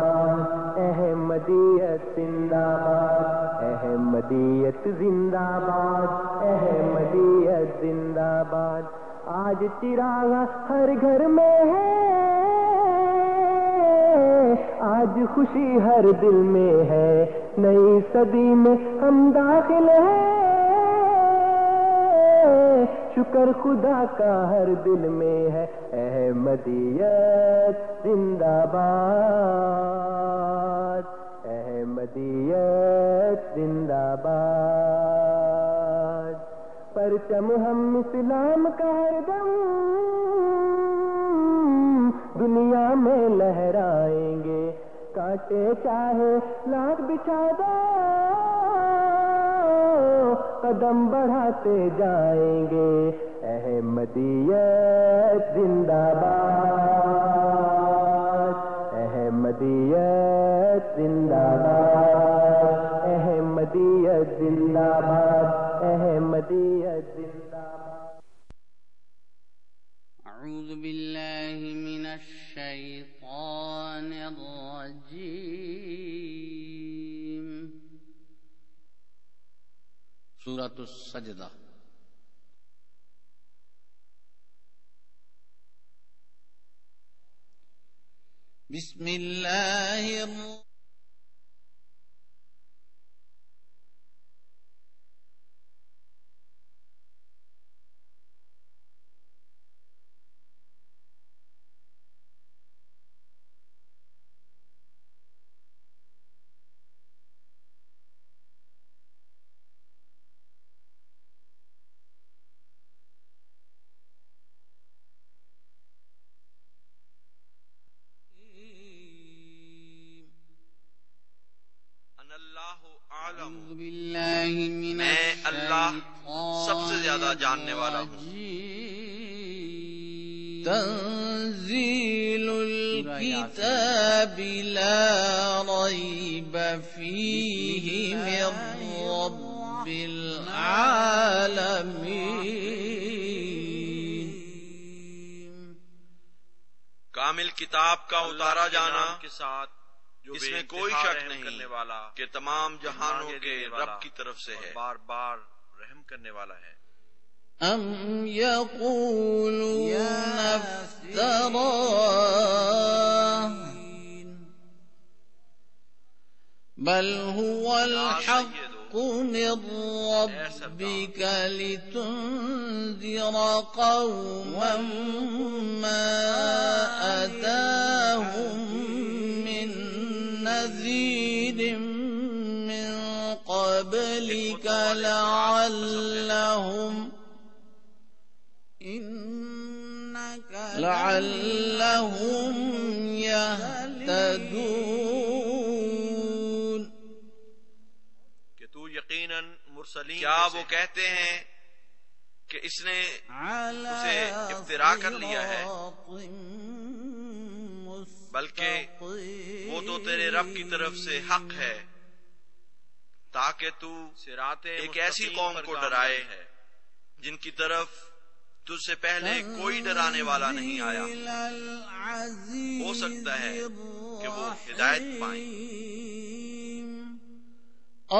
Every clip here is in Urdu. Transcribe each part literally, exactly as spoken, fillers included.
باد, احمدیت زندہ باد, احمدیت زندہ باد, احمدیت زندہ باد. آج چراغ ہر گھر میں ہے, آج خوشی ہر دل میں ہے, نئی صدی میں ہم داخل ہیں, شکر خدا کا ہر دل میں ہے. احمدیت زندہ باد, احمدیت زندہ باد. پرچم ہم اسلام کا ہر دم دنیا میں لہرائیں گے, کاٹے چاہے لاکھ بچادہ قدم بڑھاتے جائیں گے. احمدیت زندہ باد, احمدیت زندہ باد, احمدیت زندہ باد, احمدیت زندہ باد. اعوذ باللہ من الشیطان الرجیم. سورۃ السجدہ. بسم اللہ الرحمن جاننے والا ہوں. تنزیل الکتاب لا ریب فیہ من رب العالمین. کامل کتاب کا اتارا جانا کے ساتھ اس میں کوئی شک نہیں کہ تمام جہانوں کے رب کی طرف سے ہے, بار بار رحم کرنے والا ہے. أَمْ يَقُولُونَ افْتَرَاهُ بَلْ هُوَ الْحَقُّ مِنْ رَبِّكَ لِتُنْذِرَ قَوْمًا مَا أَتَاهُمْ مِنْ نَذِيرٍ مِنْ قَبْلِكَ لَعَلَّهُمْ لعلهم يهتدون. کہ تو یقیناً مرسلین, کیا وہ کہتے ہیں کہ اس نے اسے افترا کر لیا ہے, بلکہ وہ تو تیرے رب کی طرف سے حق ہے تاکہ تو ایک ایسی قوم کو ڈرائے جن کی طرف تجھ سے پہلے کوئی ڈرانے والا نہیں آیا, ہو سکتا ہے کہ وہ ہدایت پائیں.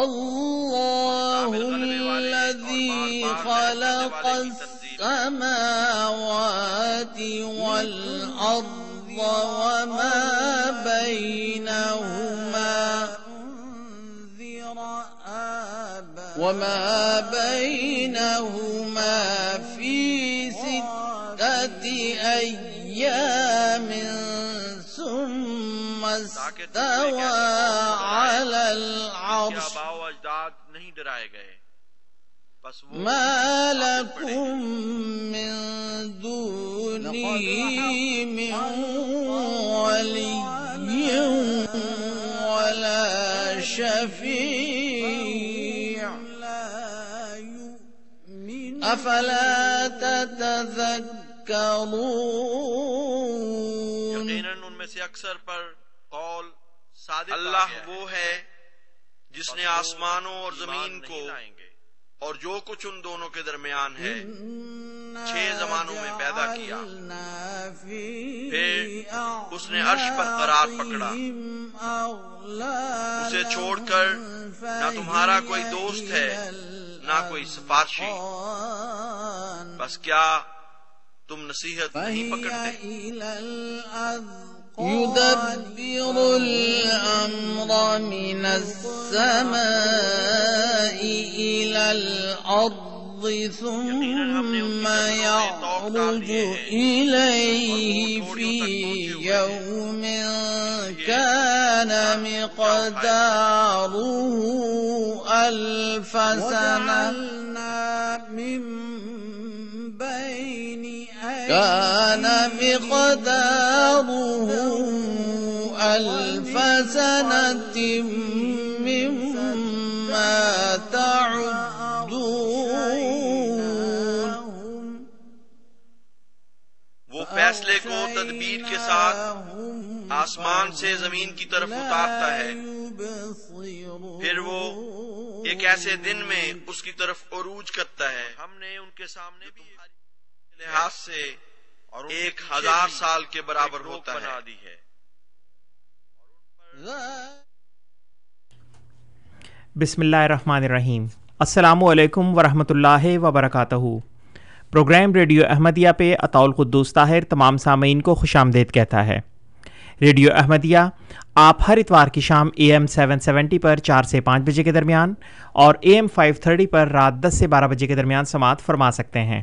اللہ الذی خلق السماوات والارض وما بینہما وما بینہما أيام ثم استوى على العرش ما لكم من دونه من ولي ولا شفيع. شفیع افلا تتذکرون. یقیناً ان میں سے اکثر پر قول صادق اللہ وہ ہے جس نے آسمانوں اور زمین کو اور جو کچھ ان دونوں کے درمیان ہے چھ زمانوں میں پیدا کیا، پھر اس نے عرش پر قرار پکڑا، اسے چھوڑ کر نہ تمہارا کوئی دوست ہے نہ کوئی سفارشی. بس کیا تم نصیحت نہیں پکڑتے؟ يدبر الأمر من السماء إلى الأرض ثم يعرج إليه في يوم كان مقداره ألف سنة من كان مقداره ألف سنة مما تعدون. وہ فیصلے کو تدبیر کے ساتھ آسمان سے زمین کی طرف اتارتا ہے، پھر وہ ایک ایسے دن میں اس کی طرف عروج کرتا ہے. ہم نے ان کے سامنے بھی لحاظ سے اور ایک ہزار سال کے برابر ہوتا ہے. بسم اللہ الرحمن الرحیم. السلام علیکم ورحمۃ اللہ وبرکاتہ. پروگرام ریڈیو احمدیہ پہ عطاء القدوس طاہر تمام سامعین کو خوش آمدید کہتا ہے. ریڈیو احمدیہ آپ ہر اتوار کی شام اے ایم سیون سیونٹی پر چار سے پانچ بجے کے درمیان اور اے ایم فائیو تھرٹی پر رات دس سے بارہ بجے کے درمیان سماعت فرما سکتے ہیں.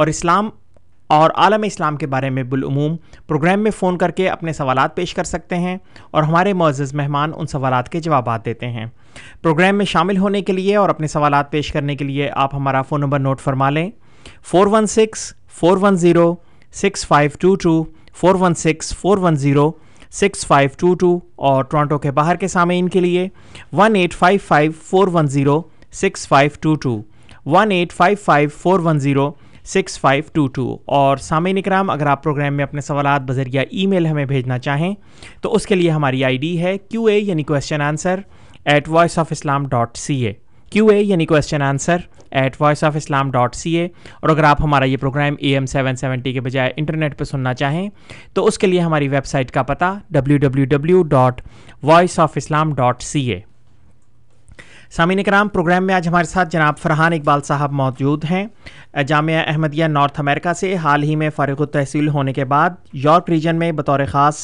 اور اسلام اور عالم اسلام کے بارے میں بالعموم پروگرام میں فون کر کے اپنے سوالات پیش کر سکتے ہیں اور ہمارے معزز مہمان ان سوالات کے جوابات دیتے ہیں. پروگرام میں شامل ہونے کے لیے اور اپنے سوالات پیش کرنے کے لیے آپ ہمارا فون نمبر نوٹ فرما لیں، four one six four one zero six five two two, four one six four one zero six five two two, اور ٹورانٹو کے باہر کے سامعین کے لیے one eight five five four one zero six five two two, one eight five five four one zero six five two two. اور سامعین کرام، اگر آپ پروگرام میں اپنے سوالات بذریعہ ای میل ہمیں بھیجنا چاہیں تو اس کے لیے ہماری آئی ڈی ہے کیو اے یعنی question answer at voice of Islam dot C A, Q A یعنی question answer at voice of Islam dot C A. اور اگر آپ ہمارا یہ programme A M seven seventy کے بجائے انٹرنیٹ پہ سننا چاہیں تو اس کے لیے ہماری ویب سائٹ کا پتہ W W W dot voice of Islam dot C A. سامعین کرام، پروگرام میں آج ہمارے ساتھ جناب فرحان اقبال صاحب موجود ہیں، جامعہ احمدیہ نارتھ امریکہ سے حال ہی میں فارغ التحصیل ہونے کے بعد یورپ ریجن میں بطور خاص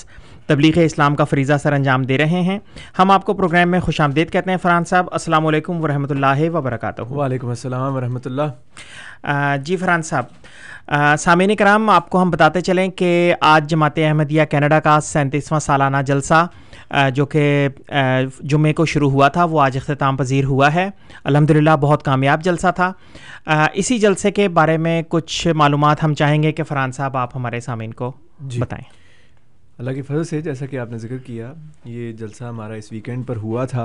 تبلیغ اسلام کا فریضہ سر انجام دے رہے ہیں. ہم آپ کو پروگرام میں خوش آمدید کہتے ہیں. فرحان صاحب، السلام علیکم ورحمۃ اللہ وبرکاتہ. وعلیکم السلام ورحمۃ اللہ. جی فرحان صاحب، سامعین کرام، آپ کو ہم بتاتے چلیں کہ آج جماعت احمدیہ کینیڈا کا سینتیسواں سالانہ جلسہ جو کہ جمعے کو شروع ہوا تھا وہ آج اختتام پذیر ہوا ہے. الحمدللہ بہت کامیاب جلسہ تھا. اسی جلسے کے بارے میں کچھ معلومات ہم چاہیں گے کہ فرحان صاحب آپ ہمارے سامعین کو بتائیں. اللہ کے فضل سے، جیسا کہ آپ نے ذکر کیا، یہ جلسہ ہمارا اس ویکینڈ پر ہوا تھا.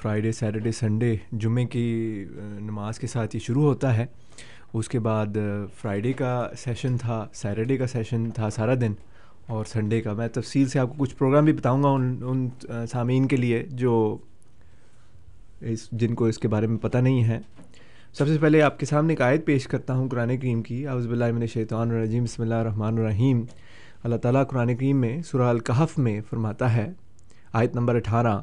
فرائیڈے، سیٹرڈے، سنڈے جمعے کی نماز کے ساتھ یہ شروع ہوتا ہے. اس کے بعد فرائیڈے کا سیشن تھا، سیٹرڈے کا سیشن تھا سارا دن، اور سنڈے کا. میں تفصیل سے آپ کو کچھ پروگرام بھی بتاؤں گا ان ان سامعین کے لیے جو اس جن کو اس کے بارے میں پتہ نہیں ہے. سب سے پہلے آپ کے سامنے ایک آیت پیش کرتا ہوں قرآن کریم کی. اعوذ باللہ من الشیطان الرجیم، بسم اللہ الرحمن الرحیم. اللہ تعالیٰ قرآن کریم میں سورہ الکہف میں فرماتا ہے، آیت نمبر اٹھارہ،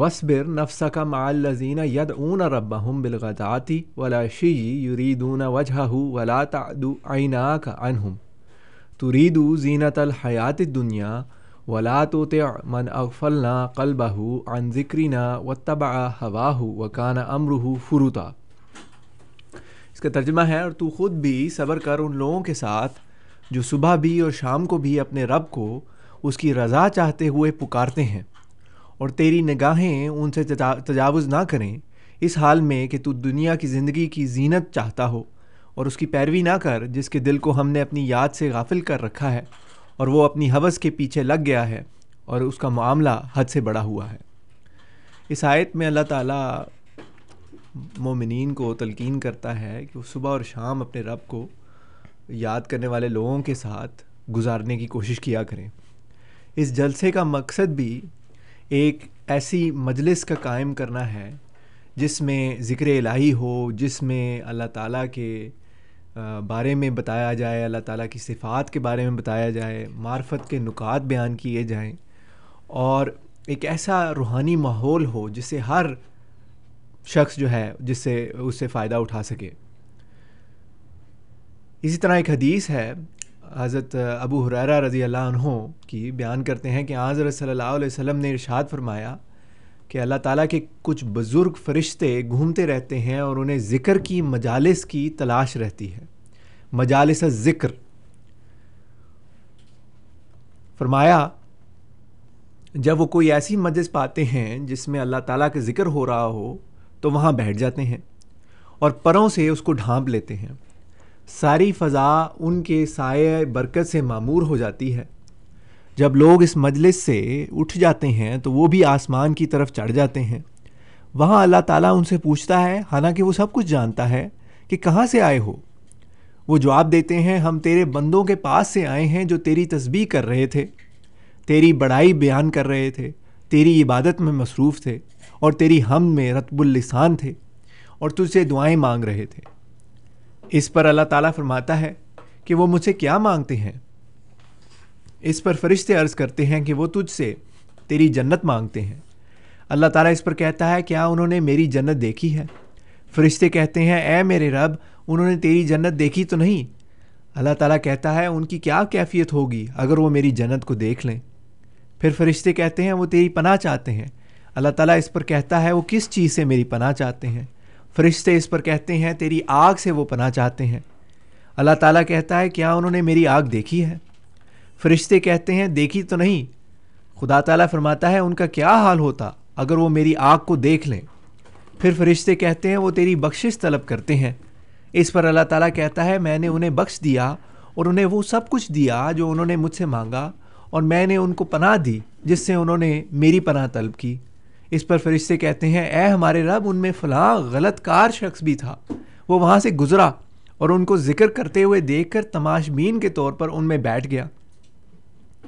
وَاصْبِرْ نَفْسَكَ مَعَ الَّذِينَ يَدْعُونَ رَبَّهُمْ بِالْغَدَاةِ وَالْعَشِيِّ يُرِيدُونَ وَجْهَهُ وَلَا تَعْدُ عَيْنَاكَ عَنْهُمْ تُرِيدُ زِينَةَ الْحَيَاةِ الدُّنْيَا ولا تطع من اغفلنا قلبه عن ذکرنا واتبع هواه وكان امره فروطا. اس کا ترجمہ ہے، اور تو خود بھی صبر کر ان لوگوں کے ساتھ جو صبح بھی اور شام کو بھی اپنے رب کو اس کی رضا چاہتے ہوئے پکارتے ہیں، اور تیری نگاہیں ان سے تجاوز نہ کریں اس حال میں کہ تو دنیا کی زندگی کی زینت چاہتا ہو، اور اس کی پیروی نہ کر جس کے دل کو ہم نے اپنی یاد سے غافل کر رکھا ہے اور وہ اپنی ہوس کے پیچھے لگ گیا ہے اور اس کا معاملہ حد سے بڑا ہوا ہے. اس آیت میں اللہ تعالیٰ مومنین کو تلقین کرتا ہے کہ وہ صبح اور شام اپنے رب کو یاد کرنے والے لوگوں کے ساتھ گزارنے کی کوشش کیا کریں. اس جلسے کا مقصد بھی ایک ایسی مجلس کا قائم کرنا ہے جس میں ذکر الہی ہو، جس میں اللہ تعالیٰ کے بارے میں بتایا جائے، اللہ تعالیٰ کی صفات کے بارے میں بتایا جائے، معرفت کے نکات بیان کیے جائیں، اور ایک ایسا روحانی ماحول ہو جسے ہر شخص جو ہے جس سے اس سے فائدہ اٹھا سکے. اسی طرح ایک حدیث ہے حضرت ابو ہریرہ رضی اللہ عنہ کی، بیان کرتے ہیں کہ حضرت صلی اللہ علیہ وسلم نے ارشاد فرمایا کہ اللہ تعالیٰ کے کچھ بزرگ فرشتے گھومتے رہتے ہیں اور انہیں ذکر کی مجالس کی تلاش رہتی ہے، مجالس ذکر. فرمایا جب وہ کوئی ایسی مجلس پاتے ہیں جس میں اللہ تعالیٰ کا ذکر ہو رہا ہو تو وہاں بیٹھ جاتے ہیں اور پروں سے اس کو ڈھانپ لیتے ہیں، ساری فضا ان کے سائے برکت سے معمور ہو جاتی ہے. جب لوگ اس مجلس سے اٹھ جاتے ہیں تو وہ بھی آسمان کی طرف چڑھ جاتے ہیں. وہاں اللہ تعالیٰ ان سے پوچھتا ہے، حالانکہ وہ سب کچھ جانتا ہے، کہ کہاں سے آئے ہو؟ وہ جواب دیتے ہیں، ہم تیرے بندوں کے پاس سے آئے ہیں جو تیری تسبیح کر رہے تھے، تیری بڑائی بیان کر رہے تھے، تیری عبادت میں مصروف تھے اور تیری حمد میں رطب اللسان تھے، اور تجھ سے دعائیں مانگ رہے تھے. اس پر اللہ تعالیٰ فرماتا ہے کہ وہ مجھ سے کیا مانگتے ہیں؟ اس پر فرشتے عرض کرتے ہیں کہ وہ تجھ سے تیری جنت مانگتے ہیں. اللہ تعالیٰ اس پر کہتا ہے، کیا انہوں نے میری جنت دیکھی ہے؟ فرشتے کہتے ہیں، اے میرے رب، انہوں نے تیری جنت دیکھی تو نہیں. اللہ تعالیٰ کہتا ہے، ان کی کیا کیفیت ہوگی اگر وہ میری جنت کو دیکھ لیں؟ پھر فرشتے کہتے ہیں، وہ تیری پناہ چاہتے ہیں. اللہ تعالیٰ اس پر کہتا ہے، وہ کس چیز سے میری پناہ چاہتے ہیں؟ فرشتے اس پر کہتے ہیں، تیری آگ سے وہ پناہ چاہتے ہیں. اللہ تعالیٰ کہتا ہے، کیا انہوں نے میری آگ دیکھی ہے؟ فرشتے کہتے ہیں، دیکھی تو نہیں. خدا تعالیٰ فرماتا ہے، ان کا کیا حال ہوتا اگر وہ میری آگ کو دیکھ لیں؟ پھر فرشتے کہتے ہیں، وہ تیری بخشش طلب کرتے ہیں. اس پر اللہ تعالیٰ کہتا ہے، میں نے انہیں بخش دیا اور انہیں وہ سب کچھ دیا جو انہوں نے مجھ سے مانگا، اور میں نے ان کو پناہ دی جس سے انہوں نے میری پناہ طلب کی. اس پر فرشتے کہتے ہیں، اے ہمارے رب، ان میں فلاں غلط کار شخص بھی تھا، وہ وہاں سے گزرا اور ان کو ذکر کرتے ہوئے دیکھ کر تماش بین کے طور پر ان میں بیٹھ گیا.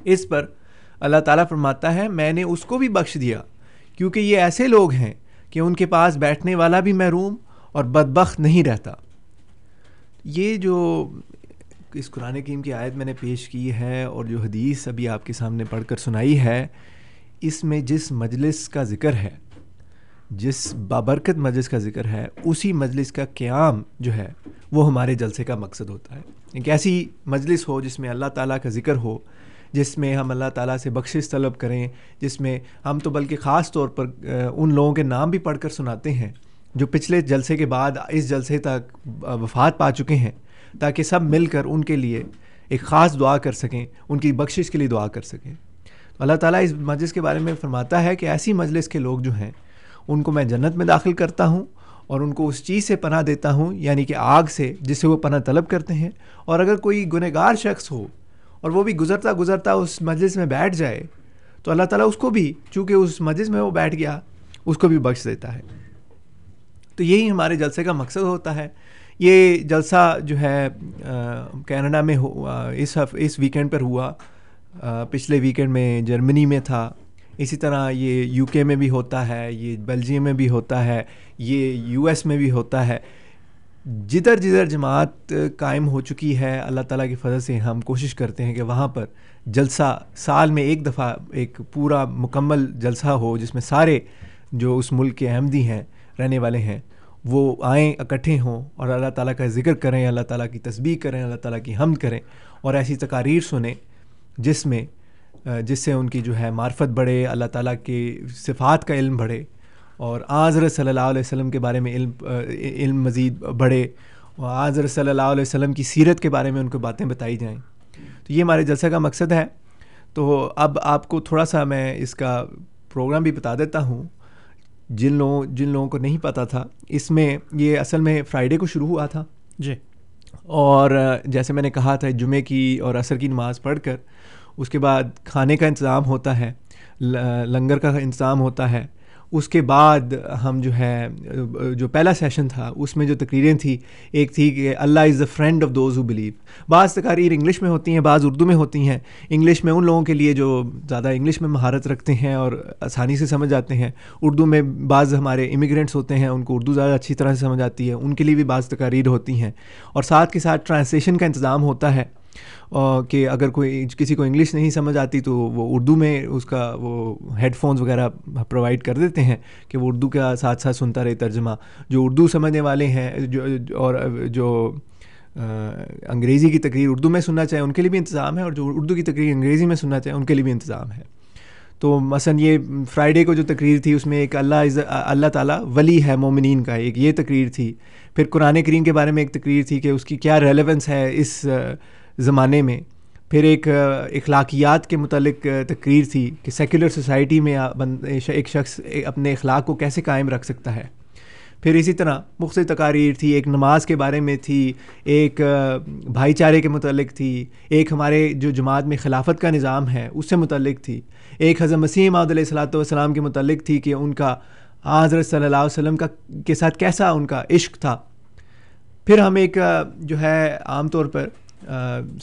اس پر اللہ تعالیٰ فرماتا ہے، میں نے اس کو بھی بخش دیا کیونکہ یہ ایسے لوگ ہیں کہ ان کے پاس بیٹھنے والا بھی محروم اور بدبخت نہیں رہتا. یہ جو اس قرآن کریم کی آیت میں نے پیش کی ہے اور جو حدیث ابھی آپ کے سامنے پڑھ کر سنائی ہے، اس میں جس مجلس کا ذکر ہے، جس بابرکت مجلس کا ذکر ہے، اسی مجلس کا قیام جو ہے وہ ہمارے جلسے کا مقصد ہوتا ہے. ایک ایسی مجلس ہو جس میں اللہ تعالیٰ کا ذکر ہو، جس میں ہم اللہ تعالیٰ سے بخشش طلب کریں، جس میں ہم تو بلکہ خاص طور پر ان لوگوں کے نام بھی پڑھ کر سناتے ہیں جو پچھلے جلسے کے بعد اس جلسے تک وفات پا چکے ہیں، تاکہ سب مل کر ان کے لیے ایک خاص دعا کر سکیں، ان کی بخشش کے لیے دعا کر سکیں. اللہ تعالیٰ اس مجلس کے بارے میں فرماتا ہے کہ ایسی مجلس کے لوگ جو ہیں ان کو میں جنت میں داخل کرتا ہوں اور ان کو اس چیز سے پناہ دیتا ہوں، یعنی کہ آگ سے جس سے وہ پناہ طلب کرتے ہیں. اور اگر کوئی گنہگار شخص ہو اور وہ بھی گزرتا گزرتا اس مجلس میں بیٹھ جائے تو اللہ تعالیٰ اس کو بھی، چونکہ اس مجلس میں وہ بیٹھ گیا، اس کو بھی بخش دیتا ہے. تو یہی ہمارے جلسے کا مقصد ہوتا ہے. یہ جلسہ جو ہے کینیڈا میں ہوا، اس اس ویکینڈ پر ہوا، پچھلے ویکینڈ میں جرمنی میں تھا. اسی طرح یہ یو کے میں بھی ہوتا ہے، یہ بلجیم میں بھی ہوتا ہے، یہ یو ایس میں بھی ہوتا ہے. جدھر جدھر جماعت قائم ہو چکی ہے، اللہ تعالیٰ کی فضل سے ہم کوشش کرتے ہیں کہ وہاں پر جلسہ سال میں ایک دفعہ ایک پورا مکمل جلسہ ہو، جس میں سارے جو اس ملک کے احمدی ہیں، رہنے والے ہیں، وہ آئیں، اکٹھے ہوں اور اللہ تعالیٰ کا ذکر کریں، اللہ تعالیٰ کی تسبیح کریں، اللہ تعالیٰ کی حمد کریں، اور ایسی تقاریر سنیں جس میں جس سے ان کی جو ہے معرفت بڑھے، اللہ تعالیٰ کی صفات کا علم بڑھے، اور حضرت صلی اللہ علیہ وسلم کے بارے میں علم علم مزید بڑھے، اور حضرت صلی اللہ علیہ وسلم کی سیرت کے بارے میں ان کو باتیں بتائی جائیں. تو یہ ہمارے جلسہ کا مقصد ہے. تو اب آپ کو تھوڑا سا میں اس کا پروگرام بھی بتا دیتا ہوں. جن لوگوں جن لوگوں کو نہیں پتہ تھا، اس میں یہ اصل میں فرائیڈے کو شروع ہوا تھا جی، اور جیسے میں نے کہا تھا جمعے کی اور عصر کی نماز پڑھ کر اس کے بعد کھانے کا انتظام ہوتا ہے، لنگر کا انتظام ہوتا ہے. اس کے بعد ہم جو ہے جو پہلا سیشن تھا اس میں جو تقریریں تھیں، ایک تھی کہ Allah is the friend of those who believe. بعض تقاریر انگلش میں ہوتی ہیں، بعض اردو میں ہوتی ہیں. انگلش میں ان لوگوں کے لیے جو زیادہ انگلش میں مہارت رکھتے ہیں اور آسانی سے سمجھ جاتے ہیں. اردو میں بعض ہمارے امیگرینٹس ہوتے ہیں، ان کو اردو زیادہ اچھی طرح سے سمجھ آتی ہے، ان کے لیے بھی بعض تقاریر ہوتی ہیں. اور ساتھ کے ساتھ ٹرانسلیشن کا انتظام ہوتا ہے کہ اگر کوئی کسی کو انگلش نہیں سمجھ آتی تو وہ اردو میں اس کا وہ ہیڈ فونز وغیرہ پرووائڈ کر دیتے ہیں کہ وہ اردو کا ساتھ ساتھ سنتا رہے ترجمہ. جو اردو سمجھنے والے ہیں جو اور جو انگریزی کی تقریر اردو میں سننا چاہیں ان کے لیے بھی انتظام ہے، اور جو اردو کی تقریر انگریزی میں سننا چاہیں ان کے لیے بھی انتظام ہے. تو مثلا یہ فرائیڈے کو جو تقریر تھی اس میں ایک اللہ اللہ تعالیٰ ولی ہے مومنین کا، ایک یہ تقریر تھی. پھر قرآن کریم کے بارے میں ایک تقریر تھی کہ اس کی کیا ریلیونس ہے اس زمانے میں. پھر ایک اخلاقیات کے متعلق تقریر تھی کہ سیکولر سوسائٹی میں ایک شخص اپنے اخلاق کو کیسے قائم رکھ سکتا ہے. پھر اسی طرح مختلف تقاریر تھی، ایک نماز کے بارے میں تھی، ایک بھائی چارے کے متعلق تھی، ایک ہمارے جو جماعت میں خلافت کا نظام ہے اس سے متعلق تھی، ایک حضرت مسیح موعود علیہ الصلوۃ والسلام کے متعلق تھی کہ ان کا حضرت صلی اللہ علیہ وسلم کا کے ساتھ کیسا ان کا عشق تھا. پھر ہم ایک جو ہے عام طور پر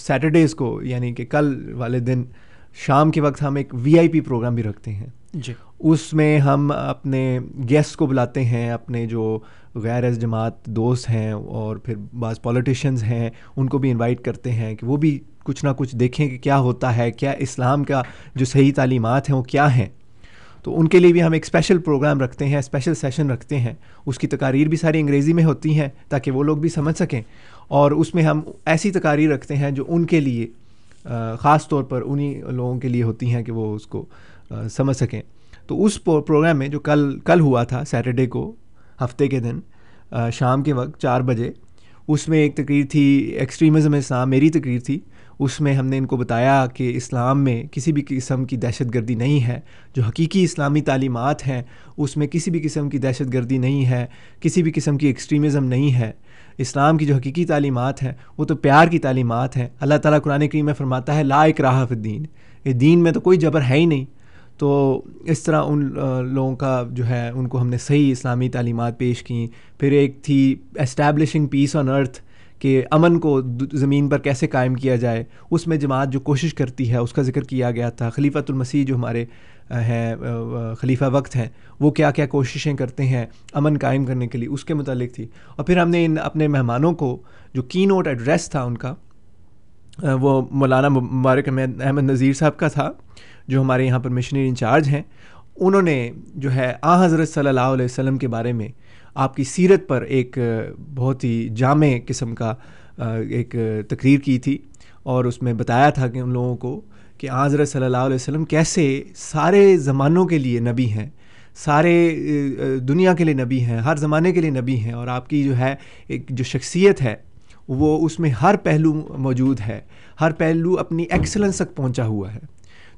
سیٹرڈیز uh, کو یعنی کہ کل والے دن شام کے وقت ہم ایک وی آئی پی پروگرام بھی رکھتے ہیں جی. اس میں ہم اپنے گیسٹ کو بلاتے ہیں، اپنے جو غیر از جماعت دوست ہیں اور پھر بعض پولیٹیشینز ہیں ان کو بھی انوائٹ کرتے ہیں کہ وہ بھی کچھ نہ کچھ دیکھیں کہ کیا ہوتا ہے، کیا اسلام کا جو صحیح تعلیمات ہیں وہ کیا ہیں. تو ان کے لیے بھی ہم ایک اسپیشل پروگرام رکھتے ہیں، اسپیشل سیشن رکھتے ہیں. اس کی تقاریر بھی ساری انگریزی میں ہوتی ہیں تاکہ وہ لوگ بھی سمجھ سکیں، اور اس میں ہم ایسی تقاریر رکھتے ہیں جو ان کے لیے خاص طور پر انہی لوگوں کے لیے ہوتی ہیں کہ وہ اس کو سمجھ سکیں. تو اس پروگرام میں جو کل کل ہوا تھا سیٹرڈے کو ہفتے کے دن شام کے وقت چار بجے، اس میں ایک تقریر تھی ایکسٹریمزم اسلام، میری تقریر تھی. اس میں ہم نے ان کو بتایا کہ اسلام میں کسی بھی قسم کی دہشت گردی نہیں ہے، جو حقیقی اسلامی تعلیمات ہیں اس میں کسی بھی قسم کی دہشت گردی نہیں ہے، کسی بھی قسم کی ایکسٹریمزم نہیں ہے. اسلام کی جو حقیقی تعلیمات ہیں وہ تو پیار کی تعلیمات ہیں. اللہ تعالیٰ قرآن کریم میں فرماتا ہے لا اکراہ فی الدین، یہ دین میں تو کوئی جبر ہے ہی نہیں. تو اس طرح ان لوگوں کا جو ہے ان کو ہم نے صحیح اسلامی تعلیمات پیش کیں. پھر ایک تھی اسٹیبلشنگ پیس آن ارتھ، کہ امن کو زمین پر کیسے قائم کیا جائے. اس میں جماعت جو کوشش کرتی ہے اس کا ذکر کیا گیا تھا. خلیفۃ المسیح جو ہمارے ہیں خلیفہ وقت ہیں، وہ کیا کیا کوششیں کرتے ہیں امن قائم کرنے کے لیے، اس کے متعلق تھی. اور پھر ہم نے ان اپنے مہمانوں کو جو کی نوٹ ایڈریس تھا ان کا، وہ مولانا مبارک احمد نذیر صاحب کا تھا جو ہمارے یہاں پر مشنری انچارج ہیں. انہوں نے جو ہے آ حضرت صلی اللہ علیہ وسلم کے بارے میں، آپ کی سیرت پر ایک بہت ہی جامع قسم کا ایک تقریر کی تھی، اور اس میں بتایا تھا کہ ان لوگوں کو کہ حضرت صلی اللہ علیہ وسلم کیسے سارے زمانوں کے لیے نبی ہیں، سارے دنیا کے لیے نبی ہیں، ہر زمانے کے لیے نبی ہیں. اور آپ کی جو ہے ایک جو شخصیت ہے وہ اس میں ہر پہلو موجود ہے، ہر پہلو اپنی ایکسلنس تک پہنچا ہوا ہے.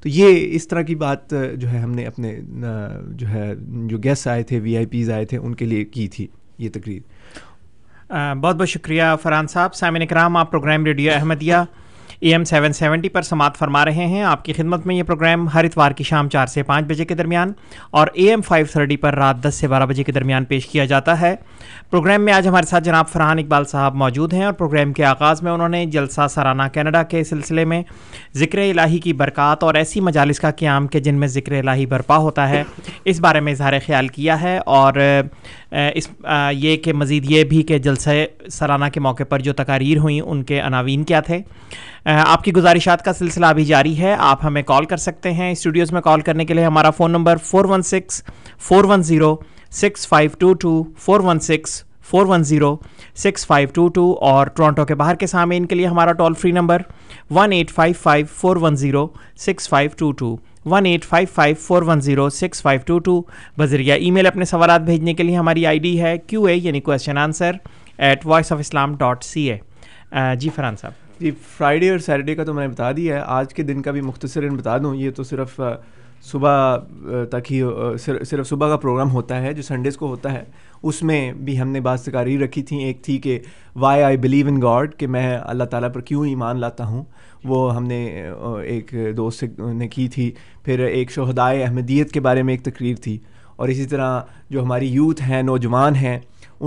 تو یہ اس طرح کی بات جو ہے ہم نے اپنے جو ہے جو گیسٹ آئے تھے، وی آئی پیز آئے تھے، ان کے لیے کی تھی یہ تقریر. بہت بہت شکریہ فرحان صاحب. سامعین اکرام، آپ programme radio Ahmadiyya A M seven seventy پر سماعت فرما رہے ہیں. آپ کی خدمت میں یہ پروگرام ہر اتوار کی شام چار سے پانچ بجے کے درمیان اور اے ایم فائیو تھرٹی پر رات دس سے بارہ بجے کے درمیان پیش کیا جاتا ہے. پروگرام میں آج ہمارے ساتھ جناب فرحان اقبال صاحب موجود ہیں، اور پروگرام کے آغاز میں انہوں نے جلسہ سرانہ کینیڈا کے سلسلے میں ذکر الہی کی برکات اور ایسی مجالس کا قیام کہ جن میں ذکر الہی برپا ہوتا ہے اس بارے میں اظہار خیال کیا ہے، اور اس یہ کہ مزید یہ بھی کہ جلسہ سرانہ کے موقع پر جو تقاریر ہوئیں ان کے عناوین کیا تھے. آپ کی گزارشات کا سلسلہ ابھی جاری ہے. آپ ہمیں کال کر سکتے ہیں اسٹوڈیوز میں. کال کرنے کے لیے ہمارا phone number four one six four one zero six five two two four one six four one zero six five two two, اور ٹورانٹو کے باہر کے سامعین کے لیے ہمارا toll free number one eight five five four one zero six five two two, one eight five five four one zero six five two two. بذریعہ ای میل اپنے سوالات بھیجنے کے لیے ہماری آئی ڈی ہے کیو اے یعنی question answer at voice of Islam dot C A. جی فرحان صاحب، جی فرائیڈے اور سیٹرڈے کا تو میں نے بتا دیا ہے، آج کے دن کا بھی مختصراً بتا دوں. یہ تو صرف صبح تک ہی، صرف صبح کا پروگرام ہوتا ہے جو سنڈیز کو ہوتا ہے. اس میں بھی ہم نے بات تقاریر رکھی تھیں. ایک تھی کہ why I believe in God, کہ میں اللہ تعالیٰ پر کیوں ایمان لاتا ہوں، وہ ہم نے ایک دوست نے کی تھی. پھر ایک شہدائے احمدیت کے بارے میں ایک تقریر تھی، اور اسی طرح جو ہماری یوتھ ہیں، نوجوان ہیں،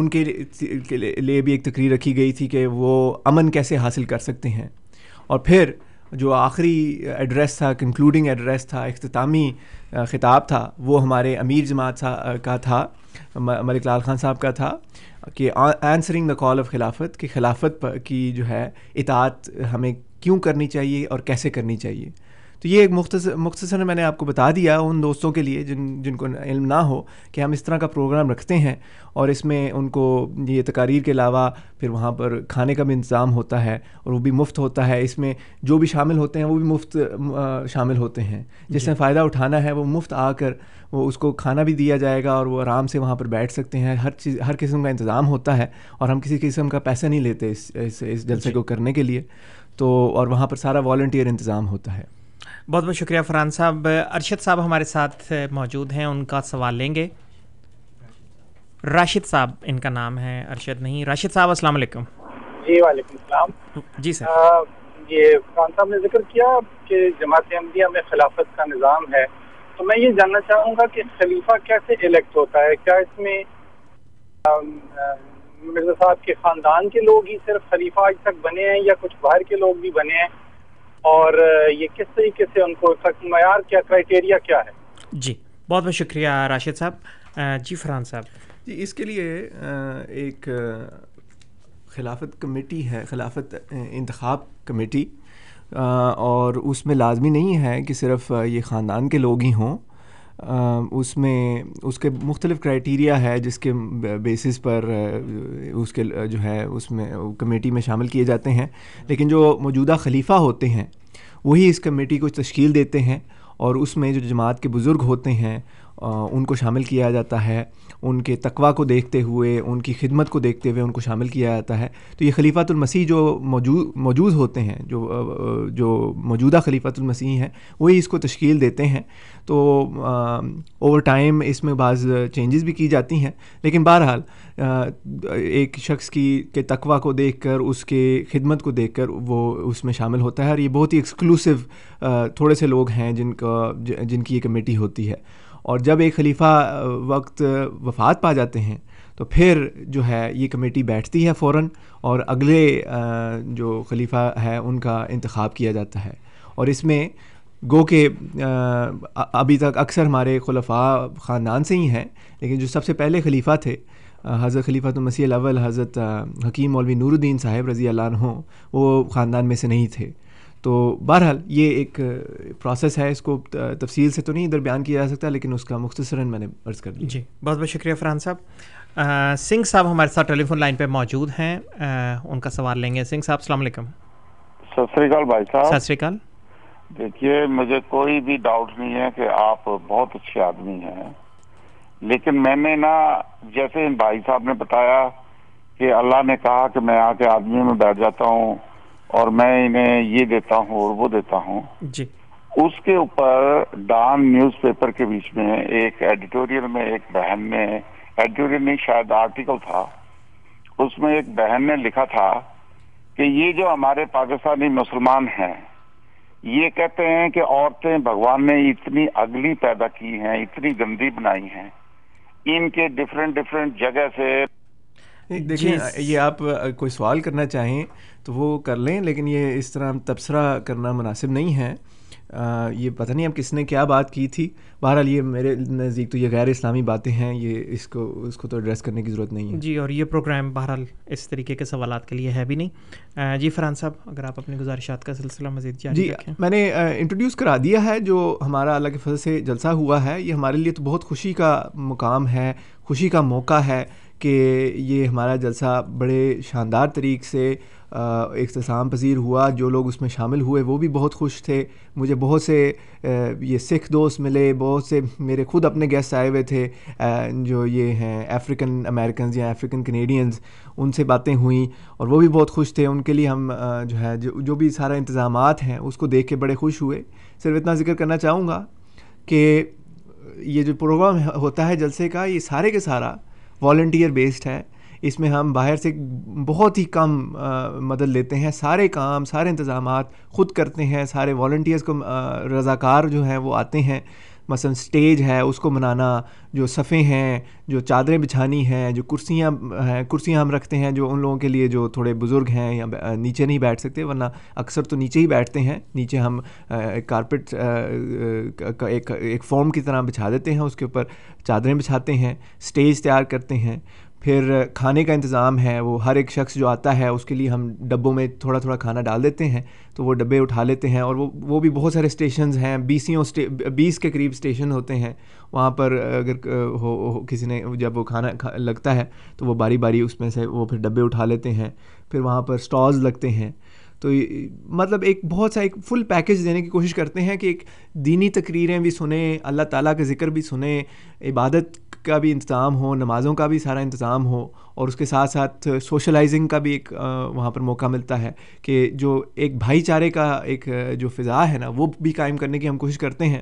ان کے لیے بھی ایک تقریر رکھی گئی تھی کہ وہ امن کیسے حاصل کر سکتے ہیں. اور پھر جو آخری ایڈریس تھا، کنکلوڈنگ ایڈریس تھا، اختتامی خطاب تھا، وہ ہمارے امیر جماعت کا تھا، ملک لال خان صاحب کا تھا، کہ آنسرنگ دا کال آف خلافت، کہ خلافت پر کی جو ہے اطاعت ہمیں کیوں کرنی چاہیے اور کیسے کرنی چاہیے. تو یہ ایک مختصر مختصر میں نے آپ کو بتا دیا ان دوستوں کے لیے جن جن کو علم نہ ہو کہ ہم اس طرح کا پروگرام رکھتے ہیں، اور اس میں ان کو یہ تقاریر کے علاوہ پھر وہاں پر کھانے کا بھی انتظام ہوتا ہے، اور وہ بھی مفت ہوتا ہے. اس میں جو بھی شامل ہوتے ہیں وہ بھی مفت شامل ہوتے ہیں. جس نے فائدہ اٹھانا ہے وہ مفت آ کر وہ اس کو کھانا بھی دیا جائے گا، اور وہ آرام سے وہاں پر بیٹھ سکتے ہیں. ہر چیز، ہر قسم کا انتظام ہوتا ہے، اور ہم کسی قسم کا پیسہ نہیں لیتے اس اس, اس جلسے کو کرنے کے لیے. تو اور وہاں پر سارا والنٹیئر انتظام ہوتا ہے. بہت بہت شکریہ فرحان صاحب. ارشد صاحب ہمارے ساتھ موجود ہیں، ان کا سوال لیں گے. راشد صاحب ان کا نام ہے، ارشد نہیں. راشد صاحب السلام علیکم. جی وعلیکم السلام. جی سر، یہ فرحان صاحب نے ذکر کیا کہ جماعت احمدیہ میں خلافت کا نظام ہے، تو میں یہ جاننا چاہوں گا کہ خلیفہ کیسے الیکٹ ہوتا ہے؟ کیا اس میں مرزا صاحب کے خاندان کے لوگ ہی صرف خلیفہ آج تک بنے ہیں، یا کچھ باہر کے لوگ بھی بنے ہیں، اور یہ کس طریقے سے ان کو معیار کیا، کرائٹیریا کیا ہے؟ جی بہت بہت شکریہ راشد صاحب. جی فرحان صاحب. جی اس کے لیے ایک خلافت کمیٹی ہے، خلافت انتخاب کمیٹی، اور اس میں لازمی نہیں ہے کہ صرف یہ خاندان کے لوگ ہی ہوں. اس میں اس کے مختلف کرائٹیریا ہے جس کے بیسس پر اس کے جو ہے اس میں کمیٹی میں شامل کیے جاتے ہیں. لیکن جو موجودہ خلیفہ ہوتے ہیں وہی اس کمیٹی کو تشکیل دیتے ہیں، اور اس میں جو جماعت کے بزرگ ہوتے ہیں ان کو شامل کیا جاتا ہے. ان کے تقویٰ کو دیکھتے ہوئے، ان کی خدمت کو دیکھتے ہوئے ان کو شامل کیا جاتا ہے. تو یہ خلیفۃ المسیح جو موجود موجود ہوتے ہیں، جو جو موجودہ خلیفۃ المسیح ہیں، وہی اس کو تشکیل دیتے ہیں. تو اوور ٹائم اس میں بعض چینجز بھی کی جاتی ہیں، لیکن بہرحال ایک شخص کی کے تقویٰ کو دیکھ کر، اس کے خدمت کو دیکھ کر وہ اس میں شامل ہوتا ہے. اور یہ بہت ہی ایکسکلوسیو تھوڑے سے لوگ ہیں جن کا جن کی یہ کمیٹی ہوتی ہے. اور جب ایک خلیفہ وقت وفات پا جاتے ہیں تو پھر جو ہے یہ کمیٹی بیٹھتی ہے فوراً، اور اگلے جو خلیفہ ہے ان کا انتخاب کیا جاتا ہے. اور اس میں گو کہ ابھی تک اکثر ہمارے خلفاء خاندان سے ہی ہیں، لیکن جو سب سے پہلے خلیفہ تھے حضرت خلیفۃ المسیح الاول حضرت حکیم مولوی نور الدین صاحب رضی اللہ عنہ، وہ خاندان میں سے نہیں تھے. تو بہرحال یہ ایک پروسیس ہے، اس کو تفصیل سے تو نہیں ادھر بیان کیا جا سکتا، لیکن اس کا مختصراً میں نے عرض کر دیا. جی بہت بہت شکریہ فرحان صاحب. سنگھ صاحب ہمارے ساتھ ٹیلی فون لائن پہ موجود ہیں، ان کا سوال لیں گے. سنگھ صاحب السلام علیکم. سر سری اکال بھائی صاحب. سر سری اکال. دیکھیے مجھے کوئی بھی ڈاؤٹ نہیں ہے کہ آپ بہت اچھے آدمی ہیں، لیکن میں نے نا جیسے بھائی صاحب نے بتایا کہ اللہ نے کہا کہ میں آ کے آدمیوں میں بیٹھ جاتا ہوں اور میں انہیں یہ دیتا ہوں اور وہ دیتا ہوں. جی اس کے اوپر ڈان نیوز پیپر کے بیچ میں ایک ایڈیٹوریل میں ایک بہن نے، ایڈیٹوریل نہیں شاید آرٹیکل تھا، اس میں ایک بہن نے لکھا تھا کہ یہ جو ہمارے پاکستانی مسلمان ہیں یہ کہتے ہیں کہ عورتیں بھگوان نے اتنی اگلی پیدا کی ہیں، اتنی گندی بنائی ہیں، ان کے ڈفرینٹ ڈفرینٹ جگہ سے. دیکھیں یہ آپ کوئی سوال کرنا چاہیں تو وہ کر لیں، لیکن یہ اس طرح تبصرہ کرنا مناسب نہیں ہے. یہ پتہ نہیں اب کس نے کیا بات کی تھی. بہرحال یہ میرے نزدیک تو یہ غیر اسلامی باتیں ہیں، یہ اس کو اس کو تو ایڈریس کرنے کی ضرورت نہیں ہے. جی اور یہ پروگرام بہرحال اس طریقے کے سوالات کے لیے ہے بھی نہیں. جی فرحان صاحب اگر آپ اپنے گزارشات کا سلسلہ مزید جاری رکھیں. جی میں نے انٹروڈیوس کرا دیا ہے جو ہمارا اللہ کے فضل سے جلسہ ہوا ہے. یہ ہمارے لیے تو بہت خوشی کا مقام ہے، خوشی کا موقع ہے کہ یہ ہمارا جلسہ بڑے شاندار طریقے سے اختتام پذیر ہوا. جو لوگ اس میں شامل ہوئے وہ بھی بہت خوش تھے. مجھے بہت سے یہ سکھ دوست ملے, بہت سے میرے خود اپنے گیسٹ آئے ہوئے تھے جو یہ ہیں افریقن امریکنز یا افریقن کینیڈینز, ان سے باتیں ہوئیں اور وہ بھی بہت خوش تھے. ان کے لیے ہم جو ہے جو بھی سارا انتظامات ہیں اس کو دیکھ کے بڑے خوش ہوئے. صرف اتنا ذکر کرنا چاہوں گا کہ یہ جو پروگرام ہوتا ہے جلسے کا, یہ سارے کے سارا والنٹیئر بیسڈ ہے. اس میں ہم باہر سے بہت ہی کم مدد لیتے ہیں. سارے کام, سارے انتظامات خود کرتے ہیں. سارے والنٹیئرس کو رضاکار جو ہیں وہ آتے ہیں. مثلا سٹیج ہے اس کو بنانا, جو صفیں ہیں, جو چادریں بچھانی ہیں, جو کرسیاں ہیں, کرسیاں ہم رکھتے ہیں جو ان لوگوں کے لیے جو تھوڑے بزرگ ہیں یا نیچے نہیں بیٹھ سکتے, ورنہ اکثر تو نیچے ہی بیٹھتے ہیں. نیچے ہم کارپیٹ کا ایک ایک فارم کی طرح بچھا دیتے ہیں, اس کے اوپر چادریں بچھاتے ہیں, سٹیج تیار کرتے ہیں. پھر کھانے کا انتظام ہے, وہ ہر ایک شخص جو آتا ہے اس کے لیے ہم ڈبوں میں تھوڑا تھوڑا کھانا ڈال دیتے ہیں تو وہ ڈبے اٹھا لیتے ہیں. اور وہ وہ بھی بہت سارے اسٹیشنز ہیں, بیسیوں بیس کے قریب اسٹیشن ہوتے ہیں. وہاں پر اگر ہو کسی نے, جب وہ کھانا لگتا ہے تو وہ باری باری اس میں سے وہ پھر ڈبے اٹھا لیتے ہیں. پھر وہاں پر اسٹالز لگتے ہیں. تو مطلب ایک بہت سا ایک فل پیکیج دینے کی کوشش کرتے ہیں کہ ایک دینی تقریریں بھی سنیں, اللہ تعالیٰ کا ذکر بھی سنیں, عبادت کا بھی انتظام ہو, نمازوں کا بھی سارا انتظام ہو, اور اس کے ساتھ ساتھ سوشلائزنگ کا بھی ایک وہاں پر موقع ملتا ہے کہ جو ایک بھائی چارے کا ایک جو فضا ہے نا وہ بھی قائم کرنے کی ہم کوشش کرتے ہیں.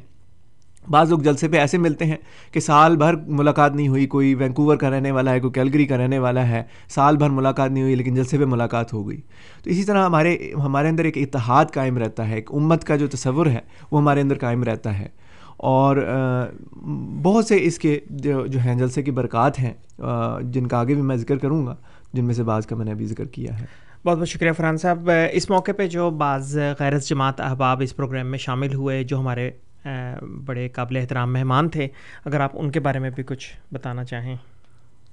بعض لوگ جلسے پہ ایسے ملتے ہیں کہ سال بھر ملاقات نہیں ہوئی, کوئی وینکوور کا رہنے والا ہے, کوئی کیلگری کا رہنے والا ہے, سال بھر ملاقات نہیں ہوئی لیکن جلسے پہ ملاقات ہو گئی. تو اسی طرح ہمارے ہمارے اندر ایک اتحاد قائم رہتا ہے, ایک امت کا جو تصور ہے وہ ہمارے اندر قائم رہتا ہے. اور بہت سے اس کے جو جو ہیں جلسے کی برکات ہیں جن کا آگے بھی میں ذکر کروں گا, جن میں سے بعض کا میں نے ابھی ذکر کیا ہے. بہت بہت شکریہ فرحان صاحب. اس موقع پہ جو بعض غیرت جماعت احباب اس پروگرام میں شامل ہوئے, جو ہمارے بڑے قابل احترام مہمان تھے, اگر آپ ان کے بارے میں بھی کچھ بتانا چاہیں.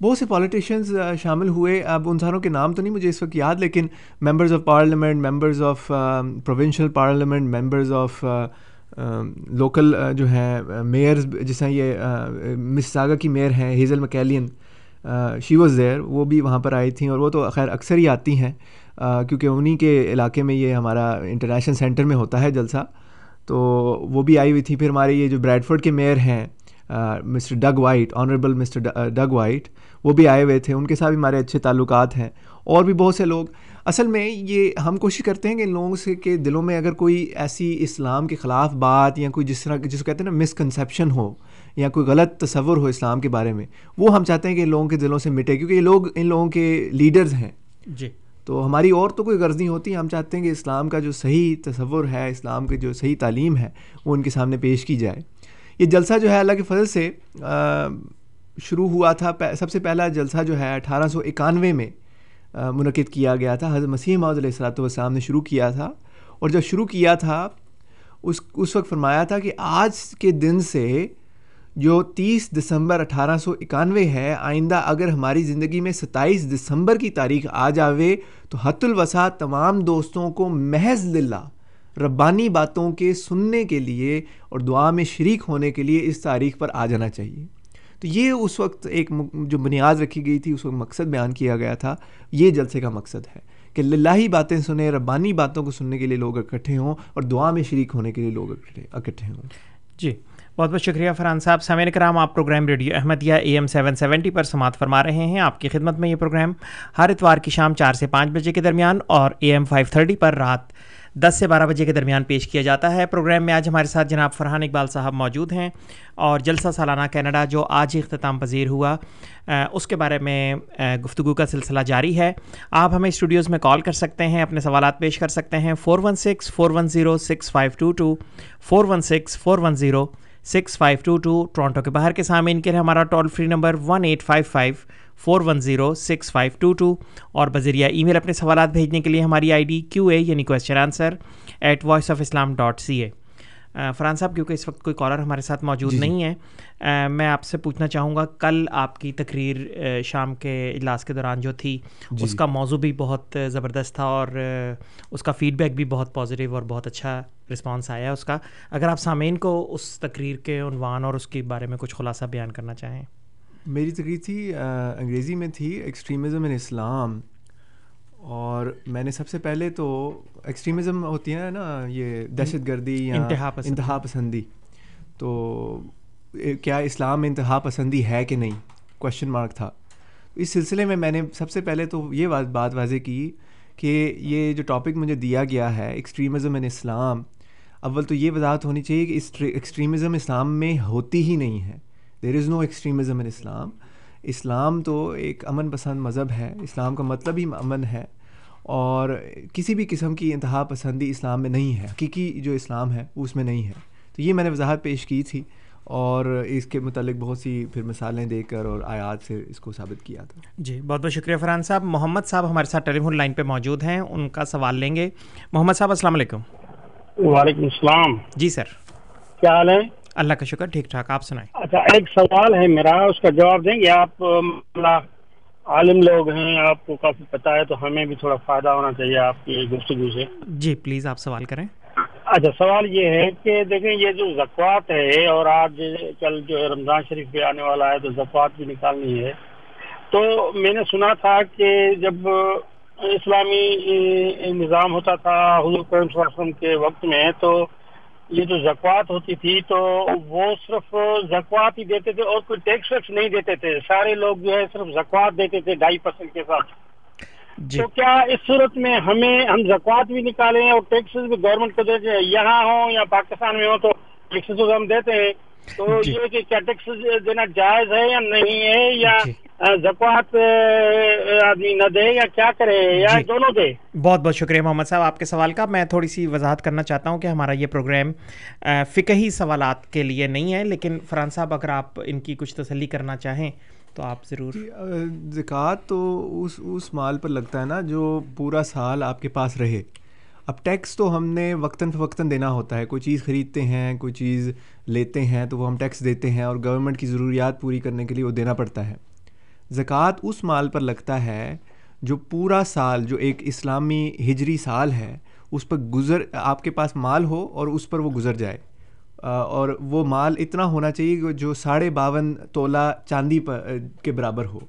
بہت سے پولیٹیشینز شامل ہوئے. اب ان ساروں کے نام تو نہیں مجھے اس وقت یاد, لیکن members of parliament, members of provincial parliament, members of local جو ہیں میئرز, جس طرح یہ مساگا کی میئر ہیں Hazel McCallion, she was there, وہ بھی وہاں پر آئی تھیں. اور وہ تو خیر اکثر ہی آتی ہیں کیونکہ انہی کے علاقے میں یہ ہمارا انٹرنیشنل سینٹر میں ہوتا ہے جلسہ, تو وہ بھی آئی ہوئی تھی. پھر ہمارے یہ جو بریڈفورڈ کے میئر ہیں mister Doug White, honourable mister Doug White, وہ بھی آئے ہوئے تھے. ان کے ساتھ بھی ہمارے اچھے تعلقات ہیں. اور بھی بہت سے لوگ, اصل میں یہ ہم کوشش کرتے ہیں کہ لوگوں سے کے دلوں میں اگر کوئی ایسی اسلام کے خلاف بات یا کوئی جس طرح جس کو کہتے ہیں نا مسکنسیپشن ہو یا کوئی غلط تصور ہو اسلام کے بارے میں, وہ ہم چاہتے ہیں کہ لوگوں کے دلوں سے مٹے, کیونکہ یہ لوگ ان لوگوں کے لیڈرز ہیں. جی, تو ہماری اور تو کوئی غرض نہیں ہوتی. ہم چاہتے ہیں کہ اسلام کا جو صحیح تصور ہے, اسلام کی جو صحیح تعلیم ہے, وہ ان کے سامنے پیش کی جائے. یہ جلسہ جو ہے اللہ کے فضل سے شروع ہوا تھا. سب سے پہلا جلسہ جو ہے اٹھارہ سو اکانوے میں منعقد کیا گیا تھا. حضرت مسیح موعود علیہ الصلوۃ والسلام نے شروع کیا تھا, اور جب شروع کیا تھا اس اس وقت فرمایا تھا کہ آج کے دن سے جو تیس دسمبر اٹھارہ سو اکانوے ہے, آئندہ اگر ہماری زندگی میں ستائیس دسمبر کی تاریخ آ جاوے تو حت الوسع تمام دوستوں کو محض للہ ربانی باتوں کے سننے کے لیے اور دعا میں شریک ہونے کے لیے اس تاریخ پر آ جانا چاہیے. تو یہ اس وقت ایک جو بنیاد رکھی گئی تھی, اس وقت مقصد بیان کیا گیا تھا. یہ جلسے کا مقصد ہے کہ للہی باتیں سنیں, ربانی باتوں کو سننے کے لیے لوگ اکٹھے ہوں اور دعا میں شریک ہونے کے لیے لوگ اکٹھے ہوں. جی, بہت بہت شکریہ فرحان صاحب. سامعین کرام, آپ programme radio Ahmadiyya A M seven seventy پر سماعت فرما رہے ہیں. آپ کی خدمت میں یہ پروگرام ہر اتوار کی شام چار سے پانچ بجے کے درمیان اور اے ایم فائیو تھرٹی پر رات دس سے بارہ بجے کے درمیان پیش کیا جاتا ہے. پروگرام میں آج ہمارے ساتھ جناب فرحان اقبال صاحب موجود ہیں, اور جلسہ سالانہ کینیڈا جو آج ہی اختتام پذیر ہوا اس کے بارے میں گفتگو کا سلسلہ جاری ہے. آپ ہمیں اسٹوڈیوز میں کال کر سکتے ہیں, اپنے سوالات پیش کر سکتے ہیں. Four one six four one zero six five two two four one six four one zero six five two two Toronto کے باہر کے سامعین کے لیے ہمارا toll free number one eight five five four one zero six five two two اور بذریعہ ای میل اپنے سوالات بھیجنے کے لیے ہماری آئی ڈی کیو اے یعنی question answer at voice of Islam dot C A. Farhan صاحب, کیونکہ اس وقت کوئی کالر ہمارے ساتھ موجود نہیں ہے, میں آپ سے پوچھنا چاہوں گا, کل آپ کی تقریر شام کے اجلاس کے دوران جو تھی اس کا موضوع بھی بہت زبردست تھا اور اس کا فیڈ بیک بھی بہت پازیٹیو اور بہت اچھا رسپانس آیا اس کا. اگر آپ سامعین کو اس تقریر کے عنوان اور اس کے بارے میں کچھ خلاصہ بیان کرنا چاہیں. میری تقریر تھی انگریزی میں تھی، ایکسٹریمزم ان اسلام، اور میں نے سب سے پہلے تو ایکسٹریمزم ہوتی ہے نا یہ دہشت گردی یا انتہا پسندی, انتہا پسندی. تو کیا اسلام میں انتہا پسندی ہے کہ نہیں، کوشچن مارک تھا. اس سلسلے میں میں نے سب سے پہلے تو یہ بات واضح کی کہ یہ جو ٹاپک مجھے دیا گیا ہے ایکسٹریمزم ان اسلام، اول تو یہ وضاحت ہونی چاہیے کہ اس ایکسٹریمزم اسلام میں ہوتی ہی نہیں ہے. دیر از نو ایکسٹریمزم ان اسلام. اسلام تو ایک امن پسند مذہب ہے، اسلام کا مطلب ہی امن ہے، اور کسی بھی قسم کی انتہا پسندی اسلام میں نہیں ہے، حقیقی جو اسلام ہے اس میں نہیں ہے. تو یہ میں نے وضاحت پیش کی تھی، اور اس کے متعلق بہت سی پھر مثالیں دے کر اور آیات سے اس کو ثابت کیا تھا. جی بہت بہت شکریہ فرحان صاحب. محمد صاحب ہمارے ساتھ ٹیلی فون لائن پہ موجود ہیں، ان کا سوال لیں گے. محمد صاحب السلام علیکم. وعلیکم السلام. جی سر کیا حال ہے؟ اللہ کا شکر ٹھیک ٹھاک، آپ سنائیں. اچھا ایک سوال ہے میرا، اس کا جواب دیں گے آپ؟ عالم لوگ ہیں، آپ کو کافی پتہ ہے، تو ہمیں بھی تھوڑا فائدہ ہونا چاہیے آپ کی گفتگو سے. جی پلیز آپ سوال کریں. اچھا سوال یہ ہے کہ دیکھیں یہ جو زکوٰۃ ہے، اور آج کل جو ہے رمضان شریف بھی آنے والا ہے تو زکوٰۃ بھی نکالنی ہے، تو میں نے سنا تھا کہ جب اسلامی نظام ہوتا تھا حضور کریم صلی اللہ علیہ وسلم کے وقت میں، تو یہ جو زکوٰۃ ہوتی تھی تو وہ صرف زکوٰۃ ہی دیتے تھے اور کوئی ٹیکس ویکس نہیں دیتے تھے، سارے لوگ جو ہے صرف زکوٰۃ دیتے تھے ڈھائی پرسینٹ کے ساتھ. جی. تو کیا اس صورت میں ہمیں ہم زکوٰۃ بھی نکالیں اور ٹیکسز بھی گورنمنٹ کو دیتے ہیں، یہاں ہوں یا پاکستان میں ہوں تو ٹیکسز ہم دیتے ہیں، تو جی. یہ کہ کیا ٹیکسز دینا جائز ہے یا نہیں ہے، یا جی. زکوٰۃ آدمی نہ دے یا کیا کرے، یا دونوں دے؟ بہت بہت شکریہ محمد صاحب آپ کے سوال کا. میں تھوڑی سی وضاحت کرنا چاہتا ہوں کہ ہمارا یہ پروگرام فقہی سوالات کے لیے نہیں ہے، لیکن فرحان صاحب اگر آپ ان کی کچھ تسلی کرنا چاہیں تو آپ ضرور. زکوٰۃ تو اس اس مال پر لگتا ہے نا جو پورا سال آپ کے پاس رہے. اب ٹیکس تو ہم نے وقتاً فوقتاً دینا ہوتا ہے، کوئی چیز خریدتے ہیں کوئی چیز لیتے ہیں تو وہ ہم ٹیکس دیتے ہیں، اور گورنمنٹ کی ضروریات پوری کرنے کے لیے وہ دینا پڑتا ہے. زکوٰۃ اس مال پر لگتا ہے جو پورا سال، جو ایک اسلامی ہجری سال ہے، اس پر گزر آپ کے پاس مال ہو اور اس پر وہ گزر جائے، اور وہ مال اتنا ہونا چاہیے جو ساڑھے باون تولہ چاندی کے برابر ہو.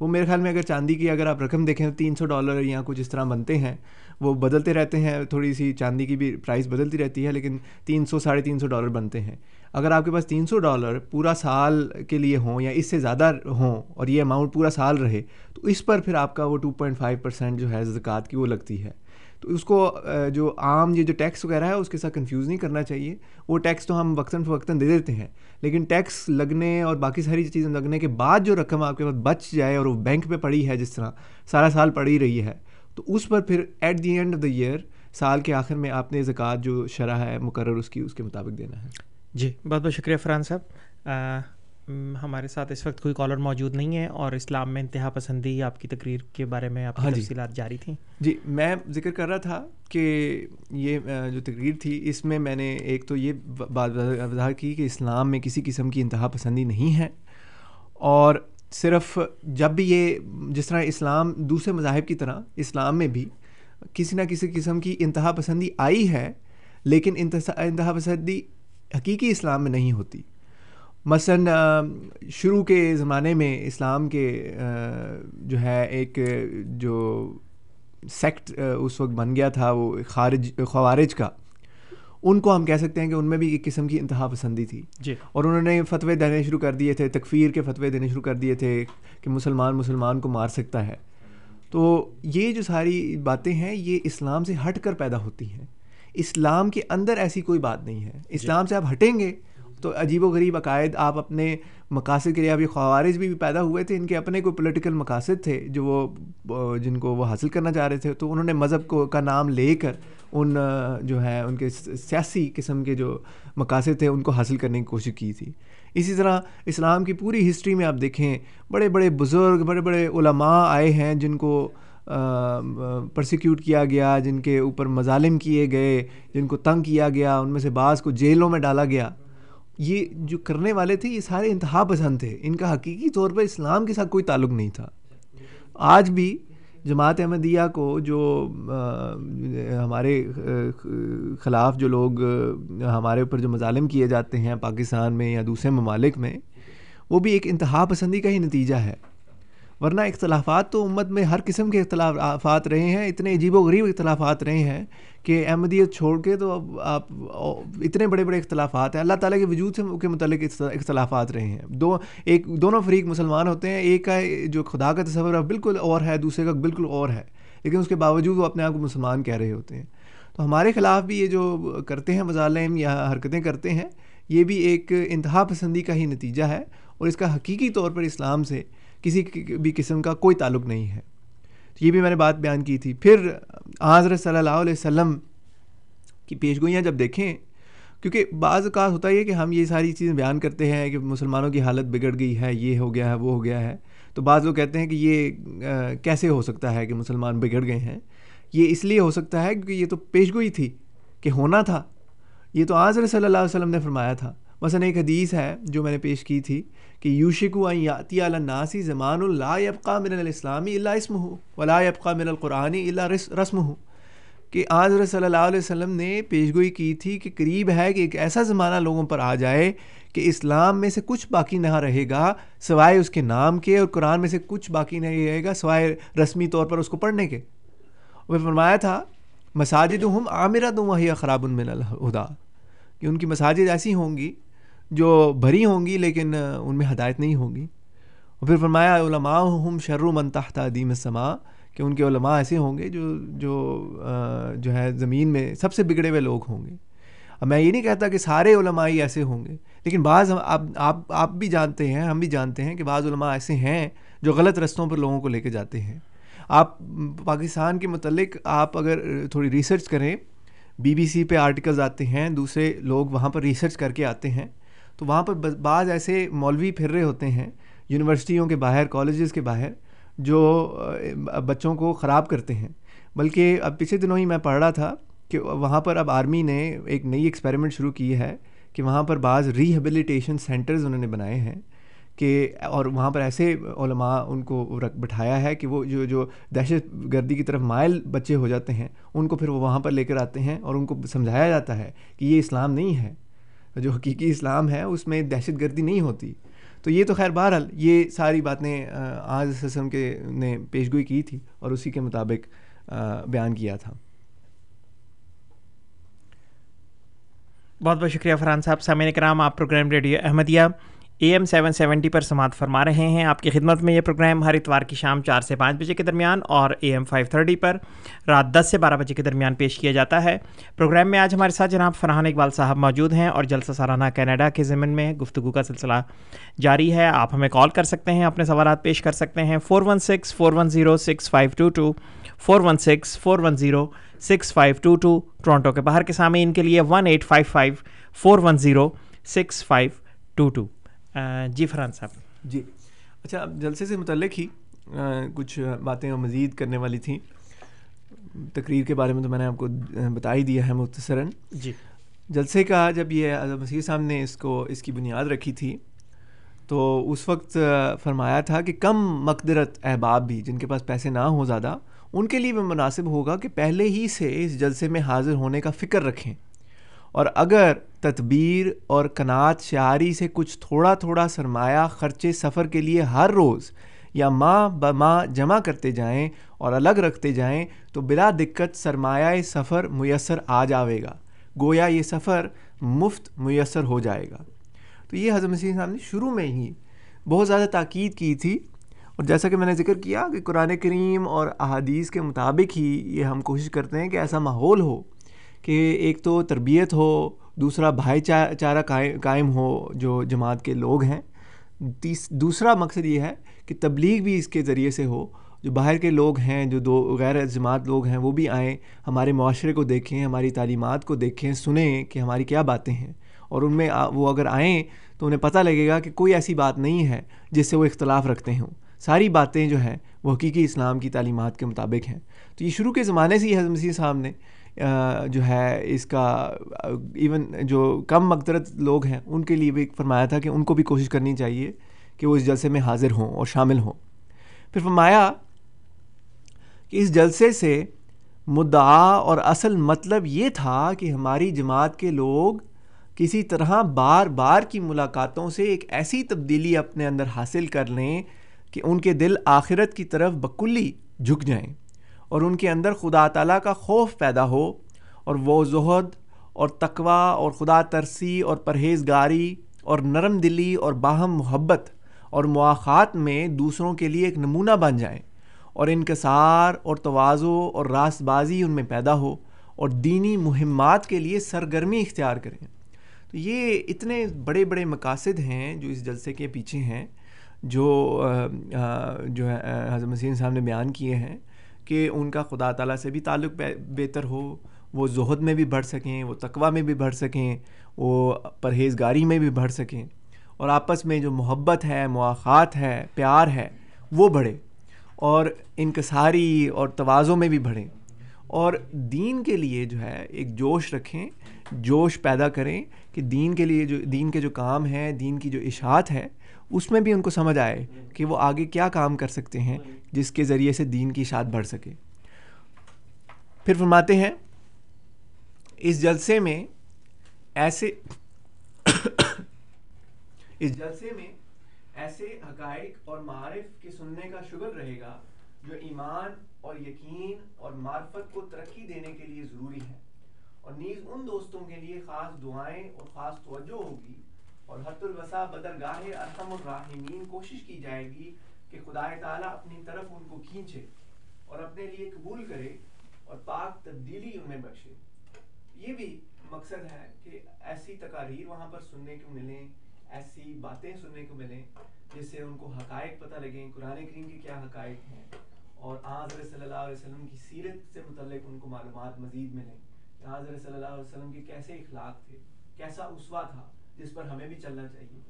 وہ میرے خیال میں اگر چاندی کی اگر آپ رقم دیکھیں تو تین سو ڈالر یا کچھ اس طرح بنتے ہیں، وہ بدلتے رہتے ہیں، تھوڑی سی چاندی کی بھی پرائز بدلتی رہتی ہے، لیکن تین سو ساڑھے تین سو ڈالر بنتے ہیں. اگر آپ کے پاس تین سو ڈالر پورا سال کے لیے ہوں یا اس سے زیادہ ہوں اور یہ اماؤنٹ پورا سال رہے، تو اس پر پھر آپ کا وہ ٹو پوائنٹ فائیو پرسینٹ جو ہے زکوٰۃ کی وہ لگتی ہے. تو اس کو جو عام یہ جو ٹیکس وغیرہ ہے اس کے ساتھ کنفیوز نہیں کرنا چاہیے. وہ ٹیکس تو ہم وقتاً فوقتاً دے دیتے ہیں، لیکن ٹیکس لگنے اور باقی ساری چیزیں لگنے کے بعد جو رقم آپ کے پاس بچ جائے اور وہ بینک پہ پڑی ہے، جس طرح سارا سال پڑی رہی ہے، تو اس پر پھر at the end of the year, سال کے آخر میں آپ نے زکوٰۃ جو شرح ہے مقرر اس کی، اس کے مطابق دینا ہے. جی بہت بہت شکریہ فرحان صاحب. آ, ہمارے ساتھ اس وقت کوئی کالر موجود نہیں ہے، اور اسلام میں انتہا پسندی آپ کی تقریر کے بارے میں آپ کی تفصیلات جاری تھیں. جی میں ذکر کر رہا تھا کہ یہ جو تقریر تھی اس میں میں نے ایک تو یہ بات وضاحت کی کہ اسلام میں کسی قسم کی انتہا پسندی نہیں ہے، اور صرف جب بھی یہ جس طرح اسلام دوسرے مذاہب کی طرح اسلام میں بھی کسی نہ کسی قسم کی انتہا پسندی آئی ہے، لیکن انتہا پسندی حقیقی اسلام میں نہیں ہوتی. مثلا شروع کے زمانے میں اسلام کے جو ہے ایک جو سیکٹ اس وقت بن گیا تھا، وہ خارج خوارج کا، ان کو ہم کہہ سکتے ہیں کہ ان میں بھی ایک قسم کی انتہا پسندی تھی. جی. اور انہوں نے فتوے دینے شروع کر دیے تھے، تکفیر کے فتوے دینے شروع کر دیے تھے کہ مسلمان مسلمان کو مار سکتا ہے. تو یہ جو ساری باتیں ہیں یہ اسلام سے ہٹ کر پیدا ہوتی ہیں. اسلام کے اندر ایسی کوئی بات نہیں ہے. اسلام سے آپ ہٹیں گے تو عجیب و غریب عقائد آپ اپنے مقاصد کے لیے، ابھی خوارج بھی پیدا ہوئے تھے، ان کے اپنے کوئی پولیٹیکل مقاصد تھے جو وہ جن کو وہ حاصل کرنا چاہ رہے تھے، تو انہوں نے مذہب کو کا نام لے کر ان جو ہے ان کے سیاسی قسم کے جو مقاصد تھے ان کو حاصل کرنے کی کوشش کی تھی. اسی طرح اسلام کی پوری ہسٹری میں آپ دیکھیں بڑے بڑے بزرگ، بڑے بڑے علماء آئے ہیں جن کو پرسیکیوٹ کیا گیا، جن کے اوپر مظالم کیے گئے، جن کو تنگ کیا گیا، ان میں سے بعض کو جیلوں میں ڈالا گیا. یہ جو کرنے والے تھے یہ سارے انتہا پسند تھے، ان کا حقیقی طور پر اسلام کے ساتھ کوئی تعلق نہیں تھا. آج بھی جماعت احمدیہ کو جو ہمارے خلاف جو لوگ ہمارے اوپر جو مظالم کیے جاتے ہیں پاکستان میں یا دوسرے ممالک میں، وہ بھی ایک انتہا پسندی کا ہی نتیجہ ہے، ورنہ اختلافات تو امت میں ہر قسم کے اختلافات رہے ہیں، اتنے عجیب و غریب اختلافات رہے ہیں کہ احمدیت چھوڑ کے تو اب آپ اتنے بڑے بڑے اختلافات ہیں، اللہ تعالیٰ کے وجود سے کے متعلق اختلافات رہے ہیں. دو ایک دونوں فریق مسلمان ہوتے ہیں، ایک کا جو خدا کا تصور ہے بالکل اور ہے، دوسرے کا بالکل اور ہے، لیکن اس کے باوجود وہ اپنے آپ کو مسلمان کہہ رہے ہوتے ہیں. تو ہمارے خلاف بھی یہ جو کرتے ہیں مظالم یا حرکتیں کرتے ہیں، یہ بھی ایک انتہا پسندی کا ہی نتیجہ ہے، اور اس کا حقیقی طور پر اسلام سے کسی بھی قسم کا کوئی تعلق نہیں ہے. تو یہ بھی میں نے بات بیان کی تھی. پھر حضرت صلی اللہ علیہ وسلم کی پیشگوئیاں جب دیکھیں، کیونکہ بعض اوقات ہوتا ہے کہ ہم یہ ساری چیزیں بیان کرتے ہیں کہ مسلمانوں کی حالت بگڑ گئی ہے، یہ ہو گیا ہے، وہ ہو گیا ہے، تو بعض لوگ کہتے ہیں کہ یہ کیسے ہو سکتا ہے کہ مسلمان بگڑ گئے ہیں. یہ اس لیے ہو سکتا ہے کیونکہ یہ تو پیشگوئی تھی کہ ہونا تھا، یہ تو حضرت صلی اللہ علیہ وسلم نے فرمایا تھا. مثلا ایک حدیث ہے جو میں نے پیش کی تھی کہ یوشکو ان یاتی علی الناس زمان لا یبقی من الاسلام الا اسمہ ولا یبقی من القرآن الا رسمہ، کہ حضرت صلی اللہ علیہ وسلم نے پیشگوئی کی تھی کہ قریب ہے کہ ایک ایسا زمانہ لوگوں پر آ جائے کہ اسلام میں سے کچھ باقی نہ رہے گا سوائے اس کے نام کے، اور قرآن میں سے کچھ باقی نہ رہے گا سوائے رسمی طور پر اس کو پڑھنے کے. وہ فرمایا تھا مساجدہم عامرۃ وہی خراب من الہدیٰ، کہ ان کی مساجد ایسی ہوں گی جو بھری ہوں گی لیکن ان میں ہدایت نہیں ہوگی. اور پھر فرمایا علماؤہم شر من تحت ادیم السماء، کہ ان کے علماء ایسے ہوں گے جو جو جو ہے زمین میں سب سے بگڑے ہوئے لوگ ہوں گے. اب میں یہ نہیں کہتا کہ سارے علماء ہی ایسے ہوں گے، لیکن بعض آپ آپ آپ بھی جانتے ہیں، ہم بھی جانتے ہیں کہ بعض علماء ایسے ہیں جو غلط رستوں پر لوگوں کو لے کے جاتے ہیں. آپ پاکستان کے متعلق آپ اگر تھوڑی ریسرچ کریں، بی بی سی پہ آرٹیکلز آتے ہیں، دوسرے لوگ وہاں پر ریسرچ کر کے آتے ہیں، تو وہاں پر بعض ایسے مولوی پھر رہے ہوتے ہیں یونیورسٹیوں کے باہر، کالجز کے باہر، جو بچوں کو خراب کرتے ہیں. بلکہ اب پچھلے دنوں ہی میں پڑھ رہا تھا کہ وہاں پر اب آرمی نے ایک نئی ایکسپیریمنٹ شروع کی ہے کہ وہاں پر بعض ریہیبلیٹیشن سینٹرز انہوں نے بنائے ہیں کہ، اور وہاں پر ایسے علماء ان کو رکھ بٹھایا ہے کہ وہ جو جو دہشت گردی کی طرف مائل بچے ہو جاتے ہیں ان کو پھر وہ وہاں پر لے کر آتے ہیں اور ان کو سمجھایا جاتا ہے کہ یہ اسلام نہیں ہے، جو حقیقی اسلام ہے اس میں دہشت گردی نہیں ہوتی. تو یہ تو خیر بہرحال یہ ساری باتیں آج سسم کے نے پیشگوئی کی تھی اور اسی کے مطابق بیان کیا تھا. بہت بہت شکریہ فرحان صاحب. سامعین کرام، آپ programme radio Ahmadiyya A M seven seventy پر سماعت فرما رہے ہیں. آپ کی خدمت میں یہ پروگرام ہر اتوار کی شام چار سے پانچ بجے کے درمیان اور اے ایم فائیو تھرٹی پر رات دس سے بارہ بجے کے درمیان پیش کیا جاتا ہے. پروگرام میں آج ہمارے ساتھ جناب فرحان اقبال صاحب موجود ہیں اور جلسہ سالانہ کینیڈا کے ضمن میں گفتگو کا سلسلہ جاری ہے. آپ ہمیں کال کر سکتے ہیں، اپنے سوالات پیش کر سکتے ہیں. Four one six four one zero six five two two four one six four one zero six five two two Toronto کے باہر کے سامعین کے لیے one eight five five four one zero six five two two جی فرحان صاحب. جی اچھا، جلسے سے متعلق ہی کچھ باتیں مزید کرنے والی تھیں. تقریر کے بارے میں تو میں نے آپ کو بتا ہی دیا ہے مختصراً. جی جلسے کا جب یہ حضرت مسیح صاحب نے اس کو اس کی بنیاد رکھی تھی تو اس وقت فرمایا تھا کہ کم مقدرت احباب بھی، جن کے پاس پیسے نہ ہوں زیادہ، ان کے لیے بھی مناسب ہوگا کہ پہلے ہی سے اس جلسے میں حاضر ہونے کا فکر رکھیں، اور اگر تدبیر اور قناعت شعاری سے کچھ تھوڑا تھوڑا سرمایہ خرچے سفر کے لیے ہر روز یا ماہ بماہ جمع کرتے جائیں اور الگ رکھتے جائیں تو بلا دقت سرمایہ سفر میسر آ جاوے گا، گویا یہ سفر مفت میسر ہو جائے گا. تو یہ حضرت مسیح صاحب نے شروع میں ہی بہت زیادہ تاکید کی تھی، اور جیسا کہ میں نے ذکر کیا کہ قرآن کریم اور احادیث کے مطابق ہی یہ ہم کوشش کرتے ہیں کہ ایسا ماحول ہو کہ ایک تو تربیت ہو، دوسرا بھائی چارہ قائم ہو جو جماعت کے لوگ ہیں، دوسرا مقصد یہ ہے کہ تبلیغ بھی اس کے ذریعے سے ہو، جو باہر کے لوگ ہیں، جو دو غیر جماعت لوگ ہیں وہ بھی آئیں، ہمارے معاشرے کو دیکھیں، ہماری تعلیمات کو دیکھیں، سنیں کہ ہماری کیا باتیں ہیں، اور ان میں وہ اگر آئیں تو انہیں پتہ لگے گا کہ کوئی ایسی بات نہیں ہے جس سے وہ اختلاف رکھتے ہوں، ساری باتیں جو ہیں وہ حقیقی اسلام کی تعلیمات کے مطابق ہیں. تو یہ شروع کے زمانے سے ہی حضرت مسیح صاحب نے جو ہے اس کا ایون جو کم مقدرت لوگ ہیں ان کے لیے بھی فرمایا تھا کہ ان کو بھی کوشش کرنی چاہیے کہ وہ اس جلسے میں حاضر ہوں اور شامل ہوں. پھر فرمایا کہ اس جلسے سے مدعا اور اصل مطلب یہ تھا کہ ہماری جماعت کے لوگ کسی طرح بار بار کی ملاقاتوں سے ایک ایسی تبدیلی اپنے اندر حاصل کر لیں کہ ان کے دل آخرت کی طرف بکلی جھک جائیں اور ان کے اندر خدا تعالیٰ کا خوف پیدا ہو اور وہ زہد اور تقویٰ اور خدا ترسی اور پرہیزگاری اور نرم دلی اور باہم محبت اور مواخات میں دوسروں کے لیے ایک نمونہ بن جائیں اور انکسار اور تواضع اور راست بازی ان میں پیدا ہو اور دینی مہمات کے لیے سرگرمی اختیار کریں. تو یہ اتنے بڑے بڑے مقاصد ہیں جو اس جلسے کے پیچھے ہیں جو جو حضرت مسیح صاحب نے بیان کیے ہیں کہ ان کا خدا تعالیٰ سے بھی تعلق بہتر ہو، وہ زہد میں بھی بڑھ سکیں، وہ تقویٰ میں بھی بڑھ سکیں، وہ پرہیزگاری میں بھی بڑھ سکیں اور آپس میں جو محبت ہے، مواخات ہے، پیار ہے وہ بڑھے اور انکساری اور تواضع میں بھی بڑھیں اور دین کے لیے جو ہے ایک جوش رکھیں، جوش پیدا کریں کہ دین کے لیے جو دین کے جو کام ہیں، دین کی جو اشاعت ہے اس میں بھی ان کو سمجھ آئے کہ وہ آگے کیا کام کر سکتے ہیں جس کے ذریعے سے دین کی اشاعت بڑھ سکے. پھر فرماتے ہیں اس جلسے میں ایسے اس جلسے میں ایسے حقائق اور معارف کے سننے کا شغل رہے گا جو ایمان اور یقین اور معرفت کو ترقی دینے کے لیے ضروری ہے اور نیز ان دوستوں کے لیے خاص دعائیں اور خاص توجہ ہوگی اور حت الوسع بدرگاہ ارحم الراحمین کوشش کی جائے گی کہ خدا تعالیٰ اپنی طرف ان کو کھینچے اور اپنے لیے قبول کرے اور پاک تبدیلی ان میں بخشے. یہ بھی مقصد ہے کہ ایسی تقاریر وہاں پر سننے کو ملیں، ایسی باتیں سننے کو ملیں جس سے ان کو حقائق پتہ لگیں، قرآن کریم کے کیا حقائق ہیں اور حضرت صلی اللہ علیہ وسلم کی سیرت سے متعلق ان کو معلومات مزید ملیں کہ حضرت صلی اللہ علیہ وسلم کے کیسے اخلاق تھے، کیسا اسوہ تھا جس پر ہمیں بھی چلنا چاہیے.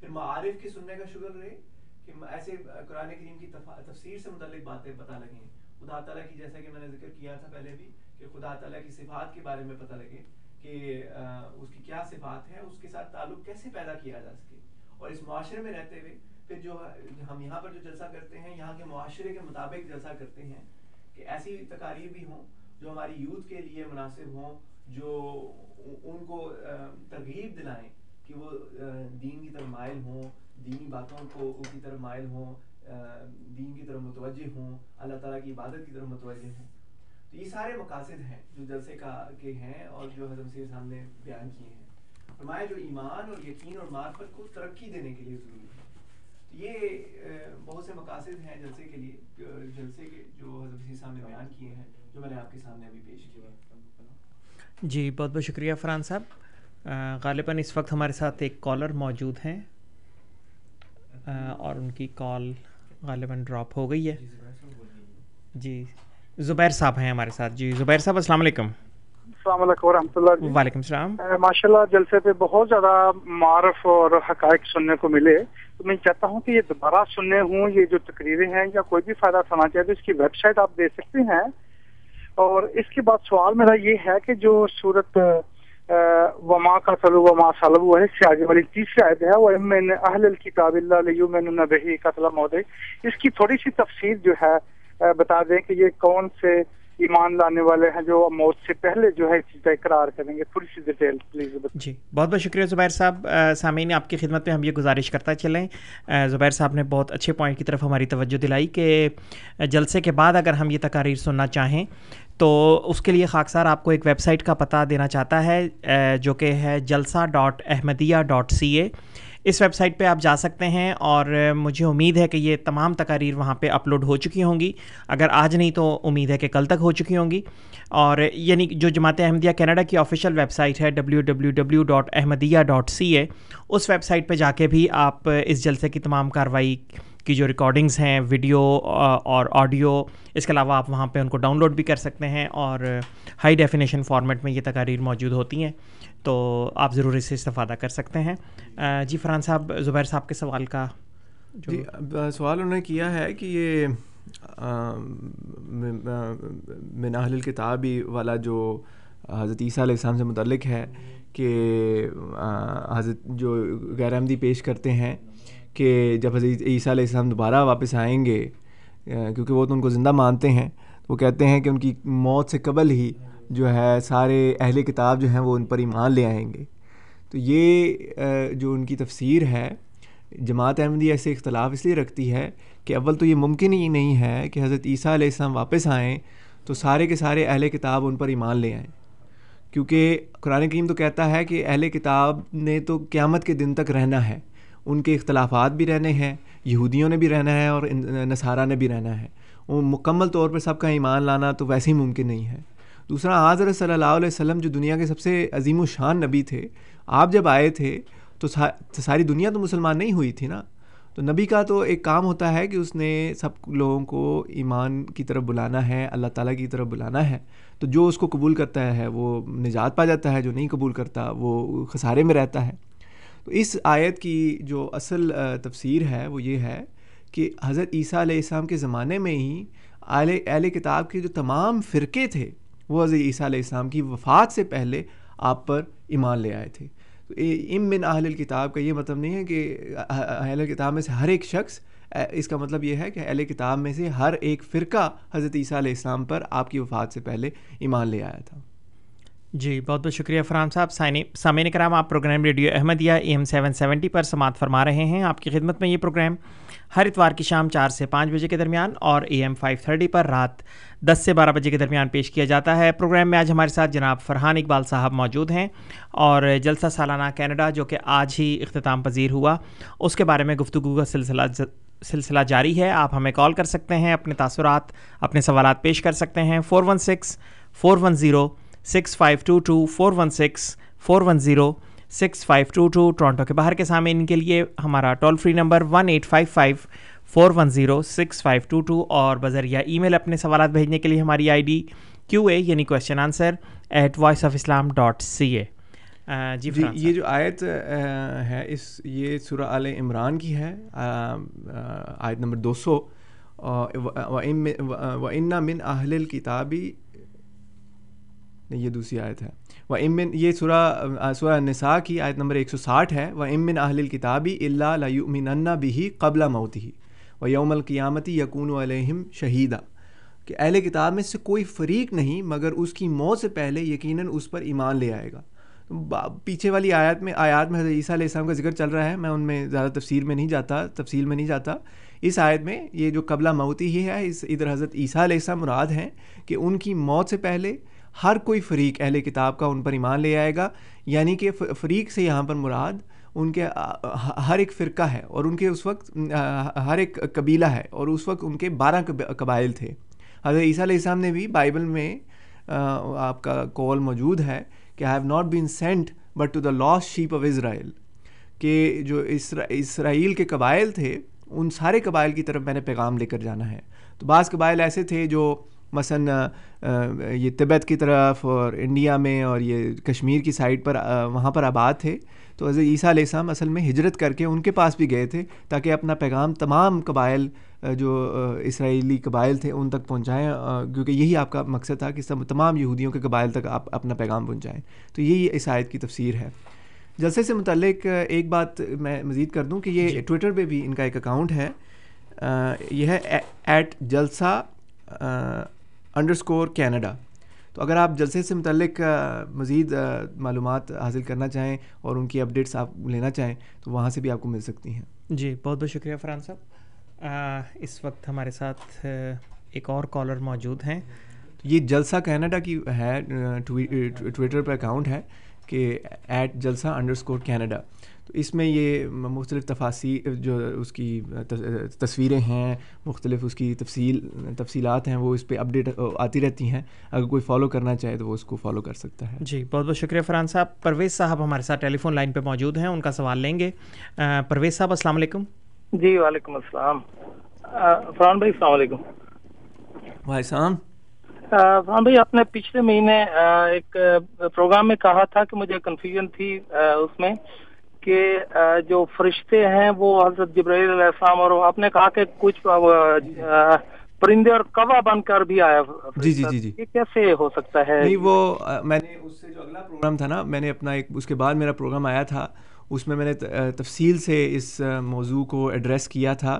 پھر معارف کے سننے کا شغل رہے کہ ایسے قرآن کریم کی تفسیر سے متعلق باتیں پتہ لگیں، خدا تعالیٰ کی جیسا کہ میں نے ذکر کیا تھا پہلے بھی کہ خدا تعالیٰ کی صفات کے بارے میں پتہ لگے کہ اس کی کیا صفات ہے، اس کے ساتھ تعلق کیسے پیدا کیا جا سکے اور اس معاشرے میں رہتے ہوئے. پھر جو ہم یہاں پر جو جلسہ کرتے ہیں یہاں کے معاشرے کے مطابق جلسہ کرتے ہیں کہ ایسی تقاریر بھی ہوں جو ہماری یوتھ کے لیے مناسب ہوں، جو ان کو ترغیب دلائیں کہ وہ دین کی طرف مائل ہوں، دینی باتوں کو ان کی طرف مائل ہوں، دین کی طرف متوجہ ہوں، اللہ تعالیٰ کی عبادت کی طرف متوجہ ہوں. تو یہ سارے مقاصد ہیں جو جلسے کا کے ہیں اور جو حضرت مسیح صاحب نے بیان کیے ہیں. فرمایا جو ایمان اور یقین اور معرفت کو ترقی دینے کے لیے ضروری ہے. تو یہ بہت سے مقاصد ہیں جلسے کے لیے، جلسے کے جو حضرت مسیح صاحب نے بیان کیے ہیں جو میں نے آپ کے سامنے ابھی پیش کیا. جی بہت بہت شکریہ فرحان صاحب. غالباً اس وقت ہمارے ساتھ ایک کالر موجود ہیں اور ان کی کال غالباً ڈراپ ہو گئی ہے. جی زبیر صاحب ہیں ہمارے ساتھ. جی زبیر صاحب السلام علیکم. السلام علیکم ورحمۃ اللہ. وعلیکم السلام. ماشاء اللہ جلسے پہ بہت زیادہ معارف اور حقائق سننے کو ملے. تو میں چاہتا ہوں کہ یہ دوبارہ سننے ہوں، یہ جو تقریریں ہیں یا کوئی بھی فائدہ اٹھانا چاہے تو اس کی ویب سائٹ آپ دے سکتے ہیں. اور اس کے بعد سوال میرا یہ ہے کہ جو صورت وما کا سلو وما سلو ہے اس سے آگے والی تیسری آیت ہے وہ من اہل الکتاب اللہ لیؤمنن بہ قتل موت، اس کی تھوڑی سی تفسیر جو ہے بتا دیں کہ یہ کون سے ایمان لانے والے ہیں جو موت سے پہلے جو ہے اس چیز کا اقرار کریں گے، تھوڑی سی ڈیٹیل پلیز. جی بہت بہت شکریہ زبیر صاحب. سامعین آپ کی خدمت میں ہم یہ گزارش کرتا چلیں، زبیر صاحب نے بہت اچھے پوائنٹ کی طرف ہماری توجہ دلائی کہ جلسے کے بعد اگر ہم یہ تقاریر سننا چاہیں تو اس کے لیے خاکسار آپ کو ایک ویب سائٹ کا پتہ دینا چاہتا ہے جو کہ ہے جلسہ dot Ahmadiyya dot C A. اس ویب سائٹ پہ آپ جا سکتے ہیں اور مجھے امید ہے کہ یہ تمام تقاریر وہاں پہ اپلوڈ ہو چکی ہوں گی، اگر آج نہیں تو امید ہے کہ کل تک ہو چکی ہوں گی. اور یعنی جو جماعت احمدیہ کینیڈا کی آفیشیل ویب سائٹ ہے W W W dot Ahmadiyya dot C A, اس ویب سائٹ پہ جا کے بھی آپ اس جلسے کی تمام کارروائی کی جو ریکارڈنگز ہیں، ویڈیو اور آڈیو، اس کے علاوہ آپ وہاں پہ ان کو ڈاؤن لوڈ بھی کر سکتے ہیں اور ہائی ڈیفینیشن فارمیٹ میں یہ تقاریر موجود ہوتی ہیں، تو آپ ضرور اس سے استفادہ کر سکتے ہیں. جی فرحان صاحب زبیر صاحب کے سوال کا جو جی سوال انہوں نے کیا ہے کہ یہ من اہل الکتاب والا جو حضرت عیسیٰ علیہ السلام سے متعلق ہے کہ حضرت جو غیر احمدی پیش کرتے ہیں کہ جب حضرت عیسیٰ علیہ السلام دوبارہ واپس آئیں گے، کیونکہ وہ تو ان کو زندہ مانتے ہیں، وہ کہتے ہیں کہ ان کی موت سے قبل ہی جو ہے سارے اہل کتاب جو ہیں وہ ان پر ایمان لے آئیں گے. تو یہ جو ان کی تفسیر ہے جماعت احمدیہ سے اختلاف اس لیے رکھتی ہے کہ اول تو یہ ممکن ہی نہیں ہے کہ حضرت عیسیٰ علیہ السلام واپس آئیں تو سارے کے سارے اہل کتاب ان پر ایمان لے آئیں، کیونکہ قرآن کریم تو کہتا ہے کہ اہل کتاب نے تو قیامت کے دن تک رہنا ہے، ان کے اختلافات بھی رہنے ہیں، یہودیوں نے بھی رہنا ہے اور نصارہ نے بھی رہنا ہے، وہ مکمل طور پر سب کا ایمان لانا تو ویسے ہی ممکن نہیں ہے۔ دوسرا، حضرت صلی اللہ علیہ وسلم جو دنیا کے سب سے عظیم و شان نبی تھے، آپ جب آئے تھے تو ساری دنیا تو مسلمان نہیں ہوئی تھی نا، تو نبی کا تو ایک کام ہوتا ہے کہ اس نے سب لوگوں کو ایمان کی طرف بلانا ہے، اللہ تعالیٰ کی طرف بلانا ہے، تو جو اس کو قبول کرتا ہے وہ نجات پا جاتا ہے، جو نہیں قبول کرتا وہ خسارے میں رہتا ہے۔ تو اس آیت کی جو اصل تفسیر ہے وہ یہ ہے کہ حضرت عیسیٰ علیہ السلام کے زمانے میں ہی اہل اہل کتاب کے جو تمام فرقے تھے وہ حضرت عیسیٰ علیہ السلام کی وفات سے پہلے آپ پر ایمان لے آئے تھے۔ تو ام من اہل الکتاب کا یہ مطلب نہیں ہے کہ اہل الکتاب میں سے ہر ایک شخص، اس کا مطلب یہ ہے کہ اہل کتاب میں سے ہر ایک فرقہ حضرت عیسیٰ علیہ السلام پر آپ کی وفات سے پہلے ایمان لے آیا تھا۔ جی بہت بہت شکریہ فرحان صاحب۔ سامعین کرام، آپ programme radio Ahmadiyya A M seven seventy پر سماعت فرما رہے ہیں۔ آپ کی خدمت میں یہ پروگرام ہر اتوار کی شام چار سے پانچ بجے کے درمیان اور اے ایم فائیو تھرٹی پر رات دس سے بارہ بجے کے درمیان پیش کیا جاتا ہے۔ پروگرام میں آج ہمارے ساتھ جناب فرحان اقبال صاحب موجود ہیں اور جلسہ سالانہ کینیڈا جو کہ آج ہی اختتام پذیر ہوا اس کے بارے میں گفتگو کا سلسلہ سلسلہ جاری ہے۔ آپ ہمیں کال کر سکتے ہیں، اپنے تاثرات، اپنے سوالات پیش کر سکتے ہیں۔ Four one six four one zero six five two two four one six four one zero six five two two Toronto کے باہر کے سامعین کے لیے ہمارا toll free number one eight five five four one zero six five two two اور بذریعہ ای میل اپنے سوالات بھیجنے کے لیے ہماری آئی ڈی کیو اے یعنی question answer at voice of Islam dot C A. جی جی یہ جو آیت ہے اس یہ سورہ العمران کی ہے، آیت نمبر دو سو، وَإِنَّ مِنْ أَهْلِ الْكِتَابِ، یہ دوسری آیت ہے، وَإِن مِّن، یہ سورہ سورہ النساء کی آیت نمبر ایک سو ساٹھ ہے، وَإِن مِّنْ أَهْلِ الْكِتَابِ إِلَّا لَيُؤْمِنَنَّ بِهِ قَبْلَ مَوْتِهِ وَيَوْمَ الْقِيَامَةِ يَكُونُ عَلَيْهِمْ شَهِيدًا، کہ اہل کتاب میں سے کوئی فریق نہیں مگر اس کی موت سے پہلے یقیناً اس پر ایمان لے آئے گا۔ پیچھے والی آیات میں آیات میں حضرت عیسیٰ علیہ السلام کا ذکر چل رہا ہے، میں ان میں زیادہ تفسیر میں نہیں جاتا تفصیل میں نہیں جاتا اس آیت میں یہ جو قبلہ موتی ہی ہے، اس ادھر حضرت عیسیٰ علیہ السلام مراد ہیں کہ ان کی موت سے پہلے ہر کوئی فریق اہل کتاب کا ان پر ایمان لے آئے گا، یعنی کہ فریق سے یہاں پر مراد ان کے ہر ایک فرقہ ہے، اور ان کے اس وقت ہر ایک قبیلہ ہے، اور اس وقت ان کے بارہ قبائل تھے۔ حضرت عیسیٰ علیہ السلام نے بھی بائبل میں آپ کا قول موجود ہے کہ I have not been sent but to the lost sheep of Israel، کہ جو اسرا اسرائیل کے قبائل تھے ان سارے قبائل کی طرف میں نے پیغام لے کر جانا ہے۔ تو بعض قبائل ایسے تھے جو مثلا یہ تبت کی طرف اور انڈیا میں اور یہ کشمیر کی سائڈ پر وہاں پر آباد تھے، تو حضرت عیسیٰ علیہ السلام اصل میں ہجرت کر کے ان کے پاس بھی گئے تھے تاکہ اپنا پیغام تمام قبائل جو اسرائیلی قبائل تھے ان تک پہنچائیں، کیونکہ یہی آپ کا مقصد تھا کہ سب تمام یہودیوں کے قبائل تک آپ اپنا پیغام پہنچائیں۔ تو یہی اس آیت کی تفسیر ہے۔ جلسے سے متعلق ایک بات میں مزید کر دوں کہ یہ ٹویٹر پہ بھی ان کا ایک اکاؤنٹ ہے، یہ ہے ایٹ جلسہ انڈر اسکور کینیڈا، تو اگر آپ جلسے سے متعلق مزید معلومات حاصل کرنا چاہیں اور ان کی اپڈیٹس آپ لینا چاہیں تو وہاں سے بھی آپ کو مل سکتی ہیں۔ جی بہت بہت شکریہ فرحان صاحب۔ اس وقت ہمارے ساتھ ایک اور کالر موجود ہیں، یہ جلسہ کینیڈا کی ہے ٹویٹر پر اکاؤنٹ ہے کہ ایٹ جلسہ انڈر اسکور کینیڈا، تو اس میں یہ مختلف تفاصیل جو اس کی تصویریں ہیں، مختلف اس کی تفصیل تفصیلات ہیں، وہ اس پہ اپڈیٹ آتی رہتی ہیں، اگر کوئی فالو کرنا چاہے تو وہ اس کو فالو کر سکتا ہے۔ جی بہت بہت شکریہ فرحان صاحب۔ پرویز صاحب ہمارے ساتھ ٹیلی فون لائن پہ موجود ہیں، ان کا سوال لیں گے۔ پرویز صاحب السلام علیکم۔ جی وعلیکم السلام فرحان بھائی۔ السلام علیکم۔ وعلیکم السلام فرحان بھائی، آپ نے پچھلے مہینے ایک پروگرام میں کہا تھا کہ مجھے کنفیوژن تھی اس میں کہ جو فرشتے ہیں وہ حضرت جبرائیل علیہ السلام، اور آپ نے کہا کہ کچھ پرندے اور کوا بن کر بھی آیا۔ جی جی جی جی یہ کیسے ہو سکتا ہے؟ نہیں، وہ میں نے اس سے جو اگلا پروگرام تھا نا، میں نے اپنا ایک اس کے بعد میرا پروگرام آیا تھا، اس میں میں نے تفصیل سے اس موضوع کو ایڈریس کیا تھا،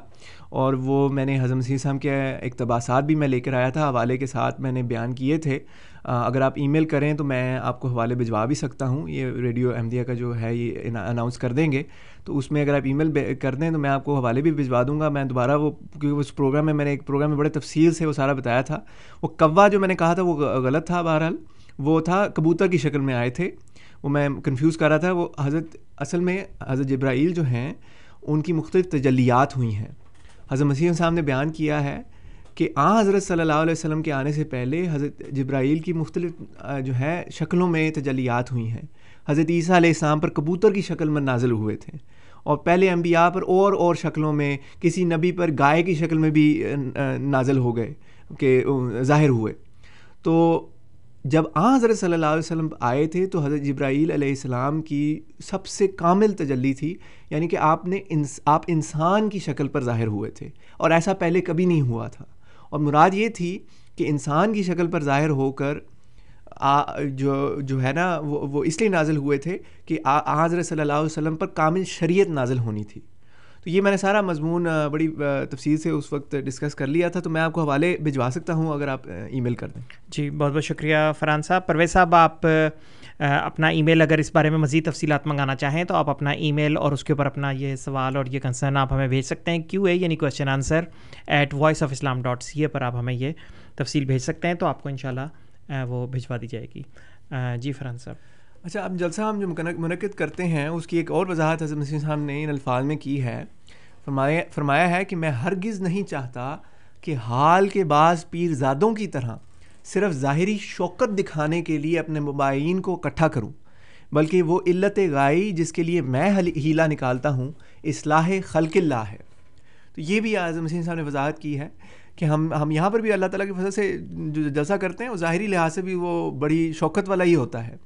اور وہ میں نے حضرت مسیح صاحب کے اقتباسات بھی میں لے کر آیا تھا، حوالے کے ساتھ میں نے بیان کیے تھے. اگر آپ ای میل کریں تو میں آپ کو حوالے بھجوا بھی سکتا ہوں، یہ ریڈیو احمدیہ کا جو ہے یہ اناؤنس کر دیں گے، تو اس میں اگر آپ ای میل کر دیں تو میں آپ کو حوالے بھی بھجوا دوں گا. میں دوبارہ وہ کیونکہ اس پروگرام میں میں نے ایک پروگرام میں بڑے تفصیل سے وہ سارا بتایا تھا. وہ کوا جو میں نے کہا تھا وہ غلط تھا، بہرحال وہ تھا کبوتر کی شکل میں آئے تھے، وہ میں کنفیوز کر رہا تھا. وہ حضرت اصل میں حضرت جبرائیل جو ہیں ان کی مختلف تجلیات ہوئی ہیں. حضرت مسیح صاحب نے بیان کیا ہے کہ آن حضرت صلی اللہ علیہ وسلم کے آنے سے پہلے حضرت جبرائیل کی مختلف جو ہے شکلوں میں تجلیات ہوئی ہیں. حضرت عیسیٰ علیہ السلام پر کبوتر کی شکل میں نازل ہوئے تھے، اور پہلے انبیاء پر اور اور شکلوں میں، کسی نبی پر گائے کی شکل میں بھی نازل ہو گئے کہ ظاہر ہوئے. تو جب آن حضرت صلی اللہ علیہ وسلم آئے تھے تو حضرت جبرائیل علیہ السلام کی سب سے کامل تجلی تھی، یعنی کہ آپ نے انس آپ انسان کی شکل پر ظاہر ہوئے تھے، اور ایسا پہلے کبھی نہیں ہوا تھا. اور مراد یہ تھی کہ انسان کی شکل پر ظاہر ہو کر جو جو ہے نا وہ وہ اس لیے نازل ہوئے تھے کہ آن حضرت صلی اللہ علیہ وسلم پر کامل شریعت نازل ہونی تھی. تو یہ میں نے سارا مضمون بڑی تفصیل سے اس وقت ڈسکس کر لیا تھا، تو میں آپ کو حوالے بھجوا سکتا ہوں اگر آپ ای میل کر دیں. جی بہت بہت شکریہ فرحان صاحب. پرویز صاحب، آپ اپنا ای میل اگر اس بارے میں مزید تفصیلات منگانا چاہیں تو آپ اپنا ای میل اور اس کے اوپر اپنا یہ سوال اور یہ کنسرن آپ ہمیں بھیج سکتے ہیں. کیو اے یعنی question answer at voice of Islam dot C A پر آپ ہمیں یہ تفصیل بھیج سکتے ہیں، تو آپ کو انشاءاللہ وہ بھجوا دی جائے گی. جی فرحان صاحب، اچھا اب جلسہ ہم جو منعقد کرتے ہیں اس کی ایک اور وضاحت حضرت مسیح صاحب نے ان الفاظ میں کی ہے. فرمایا فرمایا ہے کہ میں ہرگز نہیں چاہتا کہ حال کے بعض پیر زادوں کی طرح صرف ظاہری شوکت دکھانے کے لیے اپنے مباعین کو اکٹھا کروں، بلکہ وہ علت غائی جس کے لیے میں ہیلا نکالتا ہوں اصلاح خلق اللہ ہے. تو یہ بھی حضرت مسیح صاحب نے وضاحت کی ہے کہ ہم ہم یہاں پر بھی اللہ تعالیٰ کی فضل سے جو جلسہ کرتے ہیں وہ ظاہری لحاظ سے بھی وہ بڑی شوکت والا ہی ہوتا ہے،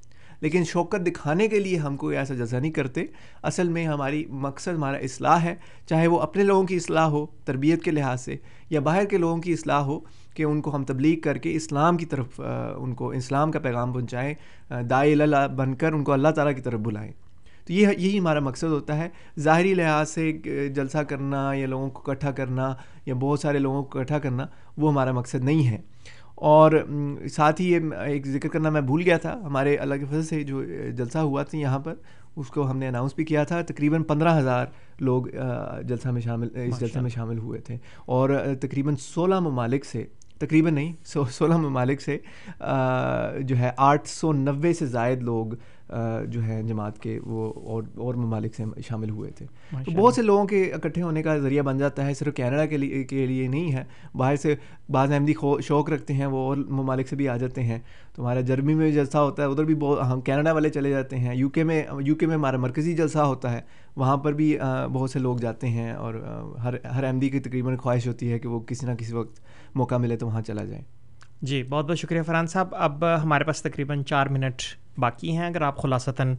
لیکن شوکت دکھانے کے لیے ہم کوئی ایسا جزا نہیں کرتے. اصل میں ہماری مقصد ہمارا اصلاح ہے، چاہے وہ اپنے لوگوں کی اصلاح ہو تربیت کے لحاظ سے، یا باہر کے لوگوں کی اصلاح ہو کہ ان کو ہم تبلیغ کر کے اسلام کی طرف ان کو اسلام کا پیغام پہنچائیں، داعی اللہ بن کر ان کو اللہ تعالیٰ کی طرف بلائیں. تو یہ یہی ہمارا مقصد ہوتا ہے. ظاہری لحاظ سے جلسہ کرنا یا لوگوں کو اکٹھا کرنا یا بہت سارے لوگوں کو اکٹھا کرنا وہ ہمارا مقصد نہیں ہے. اور ساتھ ہی یہ ایک ذکر کرنا میں بھول گیا تھا، ہمارے اللہ کے فضل سے جو جلسہ ہوا تھا یہاں پر اس کو ہم نے اناؤنس بھی کیا تھا. تقریباً پندرہ ہزار لوگ جلسہ میں شامل اس جلسہ میں شامل ہوئے تھے، اور تقریباً سولہ ممالک سے تقریباً نہیں سو سولہ ممالک سے جو ہے آٹھ سو نوے سے زائد لوگ جو ہیں جماعت کے وہ اور اور ممالک سے شامل ہوئے تھے. تو بہت سے لوگوں کے اکٹھے ہونے کا ذریعہ بن جاتا ہے، صرف کینیڈا کے لیے کے لیے نہیں ہے، باہر سے بعض احمدی شوق رکھتے ہیں وہ اور ممالک سے بھی آ جاتے ہیں. تو ہمارا جرمنی میں جلسہ ہوتا ہے، ادھر بھی بہت ہم کینیڈا والے چلے جاتے ہیں. یو کے میں یو کے میں ہمارا مرکزی جلسہ ہوتا ہے، وہاں پر بھی بہت سے لوگ جاتے ہیں، اور ہر ہر احمدی کی تقریباً خواہش ہوتی ہے کہ وہ کسی نہ کسی وقت موقع ملے تو وہاں چلا جائے. جی بہت بہت شکریہ فرحان صاحب. اب ہمارے پاس تقریباً چار منٹ باقی ہیں، اگر آپ خلاصتاً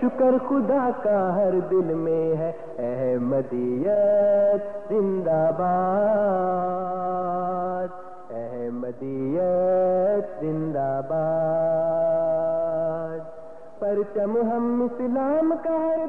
شکر خدا کا ہر دل میں ہے. احمدیت زندہ باد، احمدیت زندہ باد، پرچم ہم اسلام کا ہر